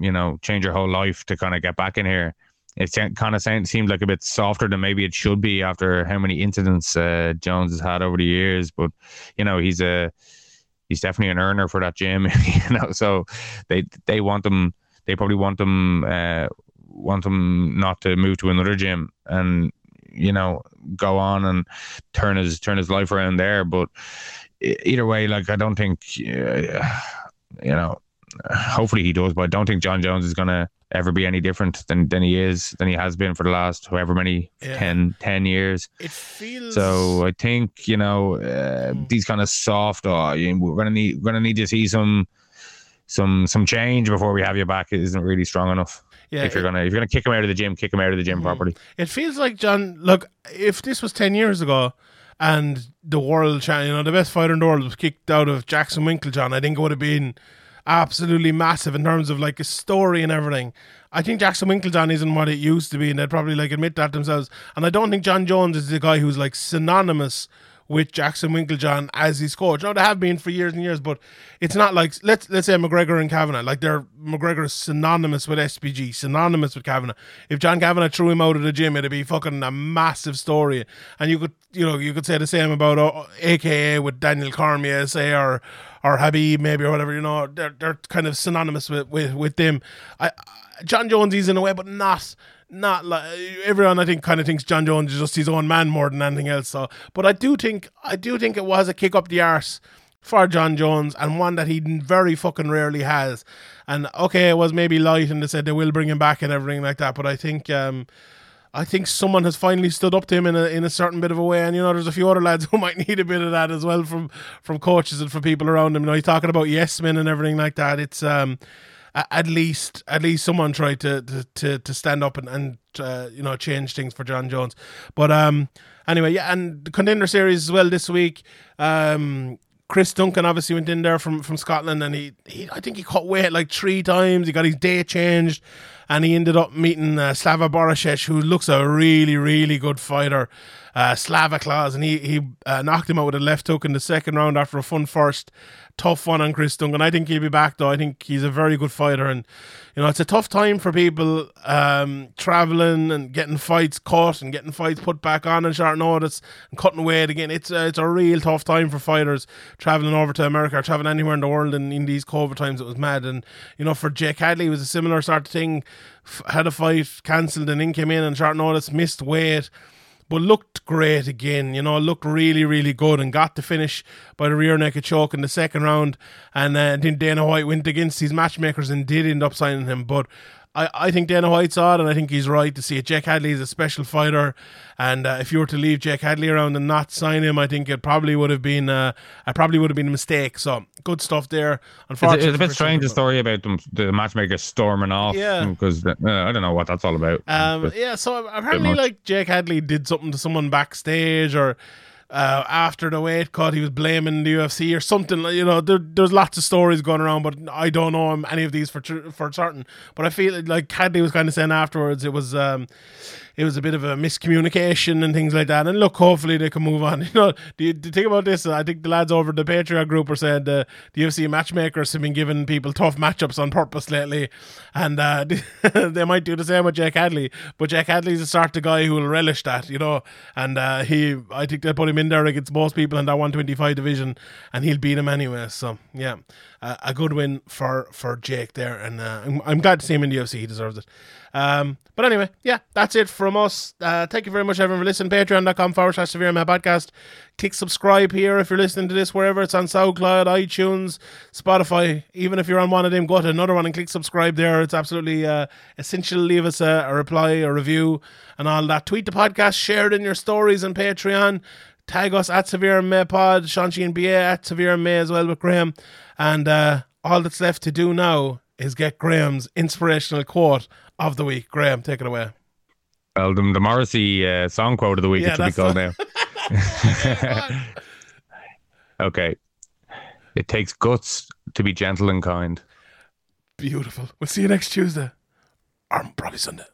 you know, change your whole life to kind of get back in here." It kind of seemed like a bit softer than maybe it should be after how many incidents Jones has had over the years. But you know, he's definitely an earner for that gym, you know. So they want them. They probably want them not to move to another gym and you know go on and turn his life around there, but. Either way, like, I don't think, you know, hopefully he does, but I don't think John Jones is going to ever be any different than he has been for the last however many 10 years. It feels so. I think, you know, these kind of soft, we're going to need to see some change before we have you back. It isn't really strong enough. Yeah, if you're going to kick him out of the gym, properly. It feels like John. Look, if this was 10 years ago. And the world champion, you know, the best fighter in the world was kicked out of Jackson Winklejohn. I think it would have been absolutely massive in terms of like a story and everything. I think Jackson Winklejohn isn't what it used to be, and they'd probably like admit that themselves. And I don't think John Jones is the guy who's like synonymous with Jackson Winklejohn as his coach. No, they have been for years and years, but it's not like let's say McGregor and Kavanaugh. Like, McGregor is synonymous with SPG, synonymous with Kavanaugh. If John Kavanaugh threw him out of the gym, it'd be fucking a massive story. And you could say the same about AKA with Daniel Cormier, say, or Habib maybe, or whatever. You know, they're kind of synonymous with them. John Jones is in a way, but not like everyone, I think, kind of thinks John Jones is just his own man more than anything else. So, but I do think it was a kick up the arse for John Jones, and one that he very fucking rarely has. And okay, it was maybe light, and they said they will bring him back and everything like that. But I think someone has finally stood up to him in a certain bit of a way. And you know, there's a few other lads who might need a bit of that as well from coaches and from people around him. You know, he's talking about yes men and everything like that. It's At least someone tried to stand up and you know, change things for John Jones. But anyway, yeah, and the Contender Series as well this week. Chris Duncan obviously went in there from Scotland, and he I think he cut weight like 3 times. He got his day changed. and he ended up meeting Slava Borishech, who looks a really, really good fighter, Slava Claus, and he knocked him out with a left hook in the second round after a fun first. Tough one on Chris Duncan. I think he'll be back, though. I think he's a very good fighter, and you know, it's a tough time for people traveling and getting fights cut and getting fights put back on and short notice and cutting weight again. It's a real tough time for fighters traveling over to America or traveling anywhere in the world, and in these COVID times it was mad. And you know, for Jake Hadley it was a similar sort of thing. Had a fight cancelled and then came in and short notice, missed weight, but looked great again, you know, looked really, really good, and got the finish by the rear naked choke in the second round. And then Dana White went against his matchmakers and did end up signing him. But I think Dana White saw it, and I think he's right to see it. Jake Hadley is a special fighter, and if you were to leave Jake Hadley around and not sign him, I think it probably would have been a mistake. So good stuff there. Unfortunately, it's a bit strange, the story about them, the matchmaker storming off, because I don't know what that's all about. So apparently, like, Jake Hadley did something to someone backstage, or after the weight cut he was blaming the UFC or something. You know, there's lots of stories going around, but I don't know any of these for certain. But I feel like Hadley was kind of saying afterwards it was a bit of a miscommunication and things like that. And look, hopefully they can move on. You know, the thing about this, I think the lads over the Patreon group are saying the UFC matchmakers have been giving people tough matchups on purpose lately, and they might do the same with Jack Hadley. But Jack Hadley's the sort of guy who will relish that, you know. And I think they'll put him in there against most people in that 125 division, and he'll beat him anyway. So yeah, a good win for Jake there, and I'm glad to see him in the UFC. He deserves it. But anyway, yeah, that's it from us. Thank you very much, everyone, for listening. Patreon.com/SevereMMA Podcast. Click subscribe here if you're listening to this, wherever it's on SoundCloud, iTunes, Spotify. Even if you're on one of them, go to another one and click subscribe there. It's absolutely essential. Leave us a reply, a review, and all that. Tweet the podcast, share it in your stories on Patreon. Tag us at Severe MMA Pod, Sean Sheehan BA at Severe MMA as well with Graham. And all that's left to do now is get Graham's inspirational quote of the week. Graham, take it away. Well, the Morrissey song quote of the week, it should be called now. Okay. It takes guts to be gentle and kind. Beautiful. We'll see you next Tuesday. Or probably Sunday.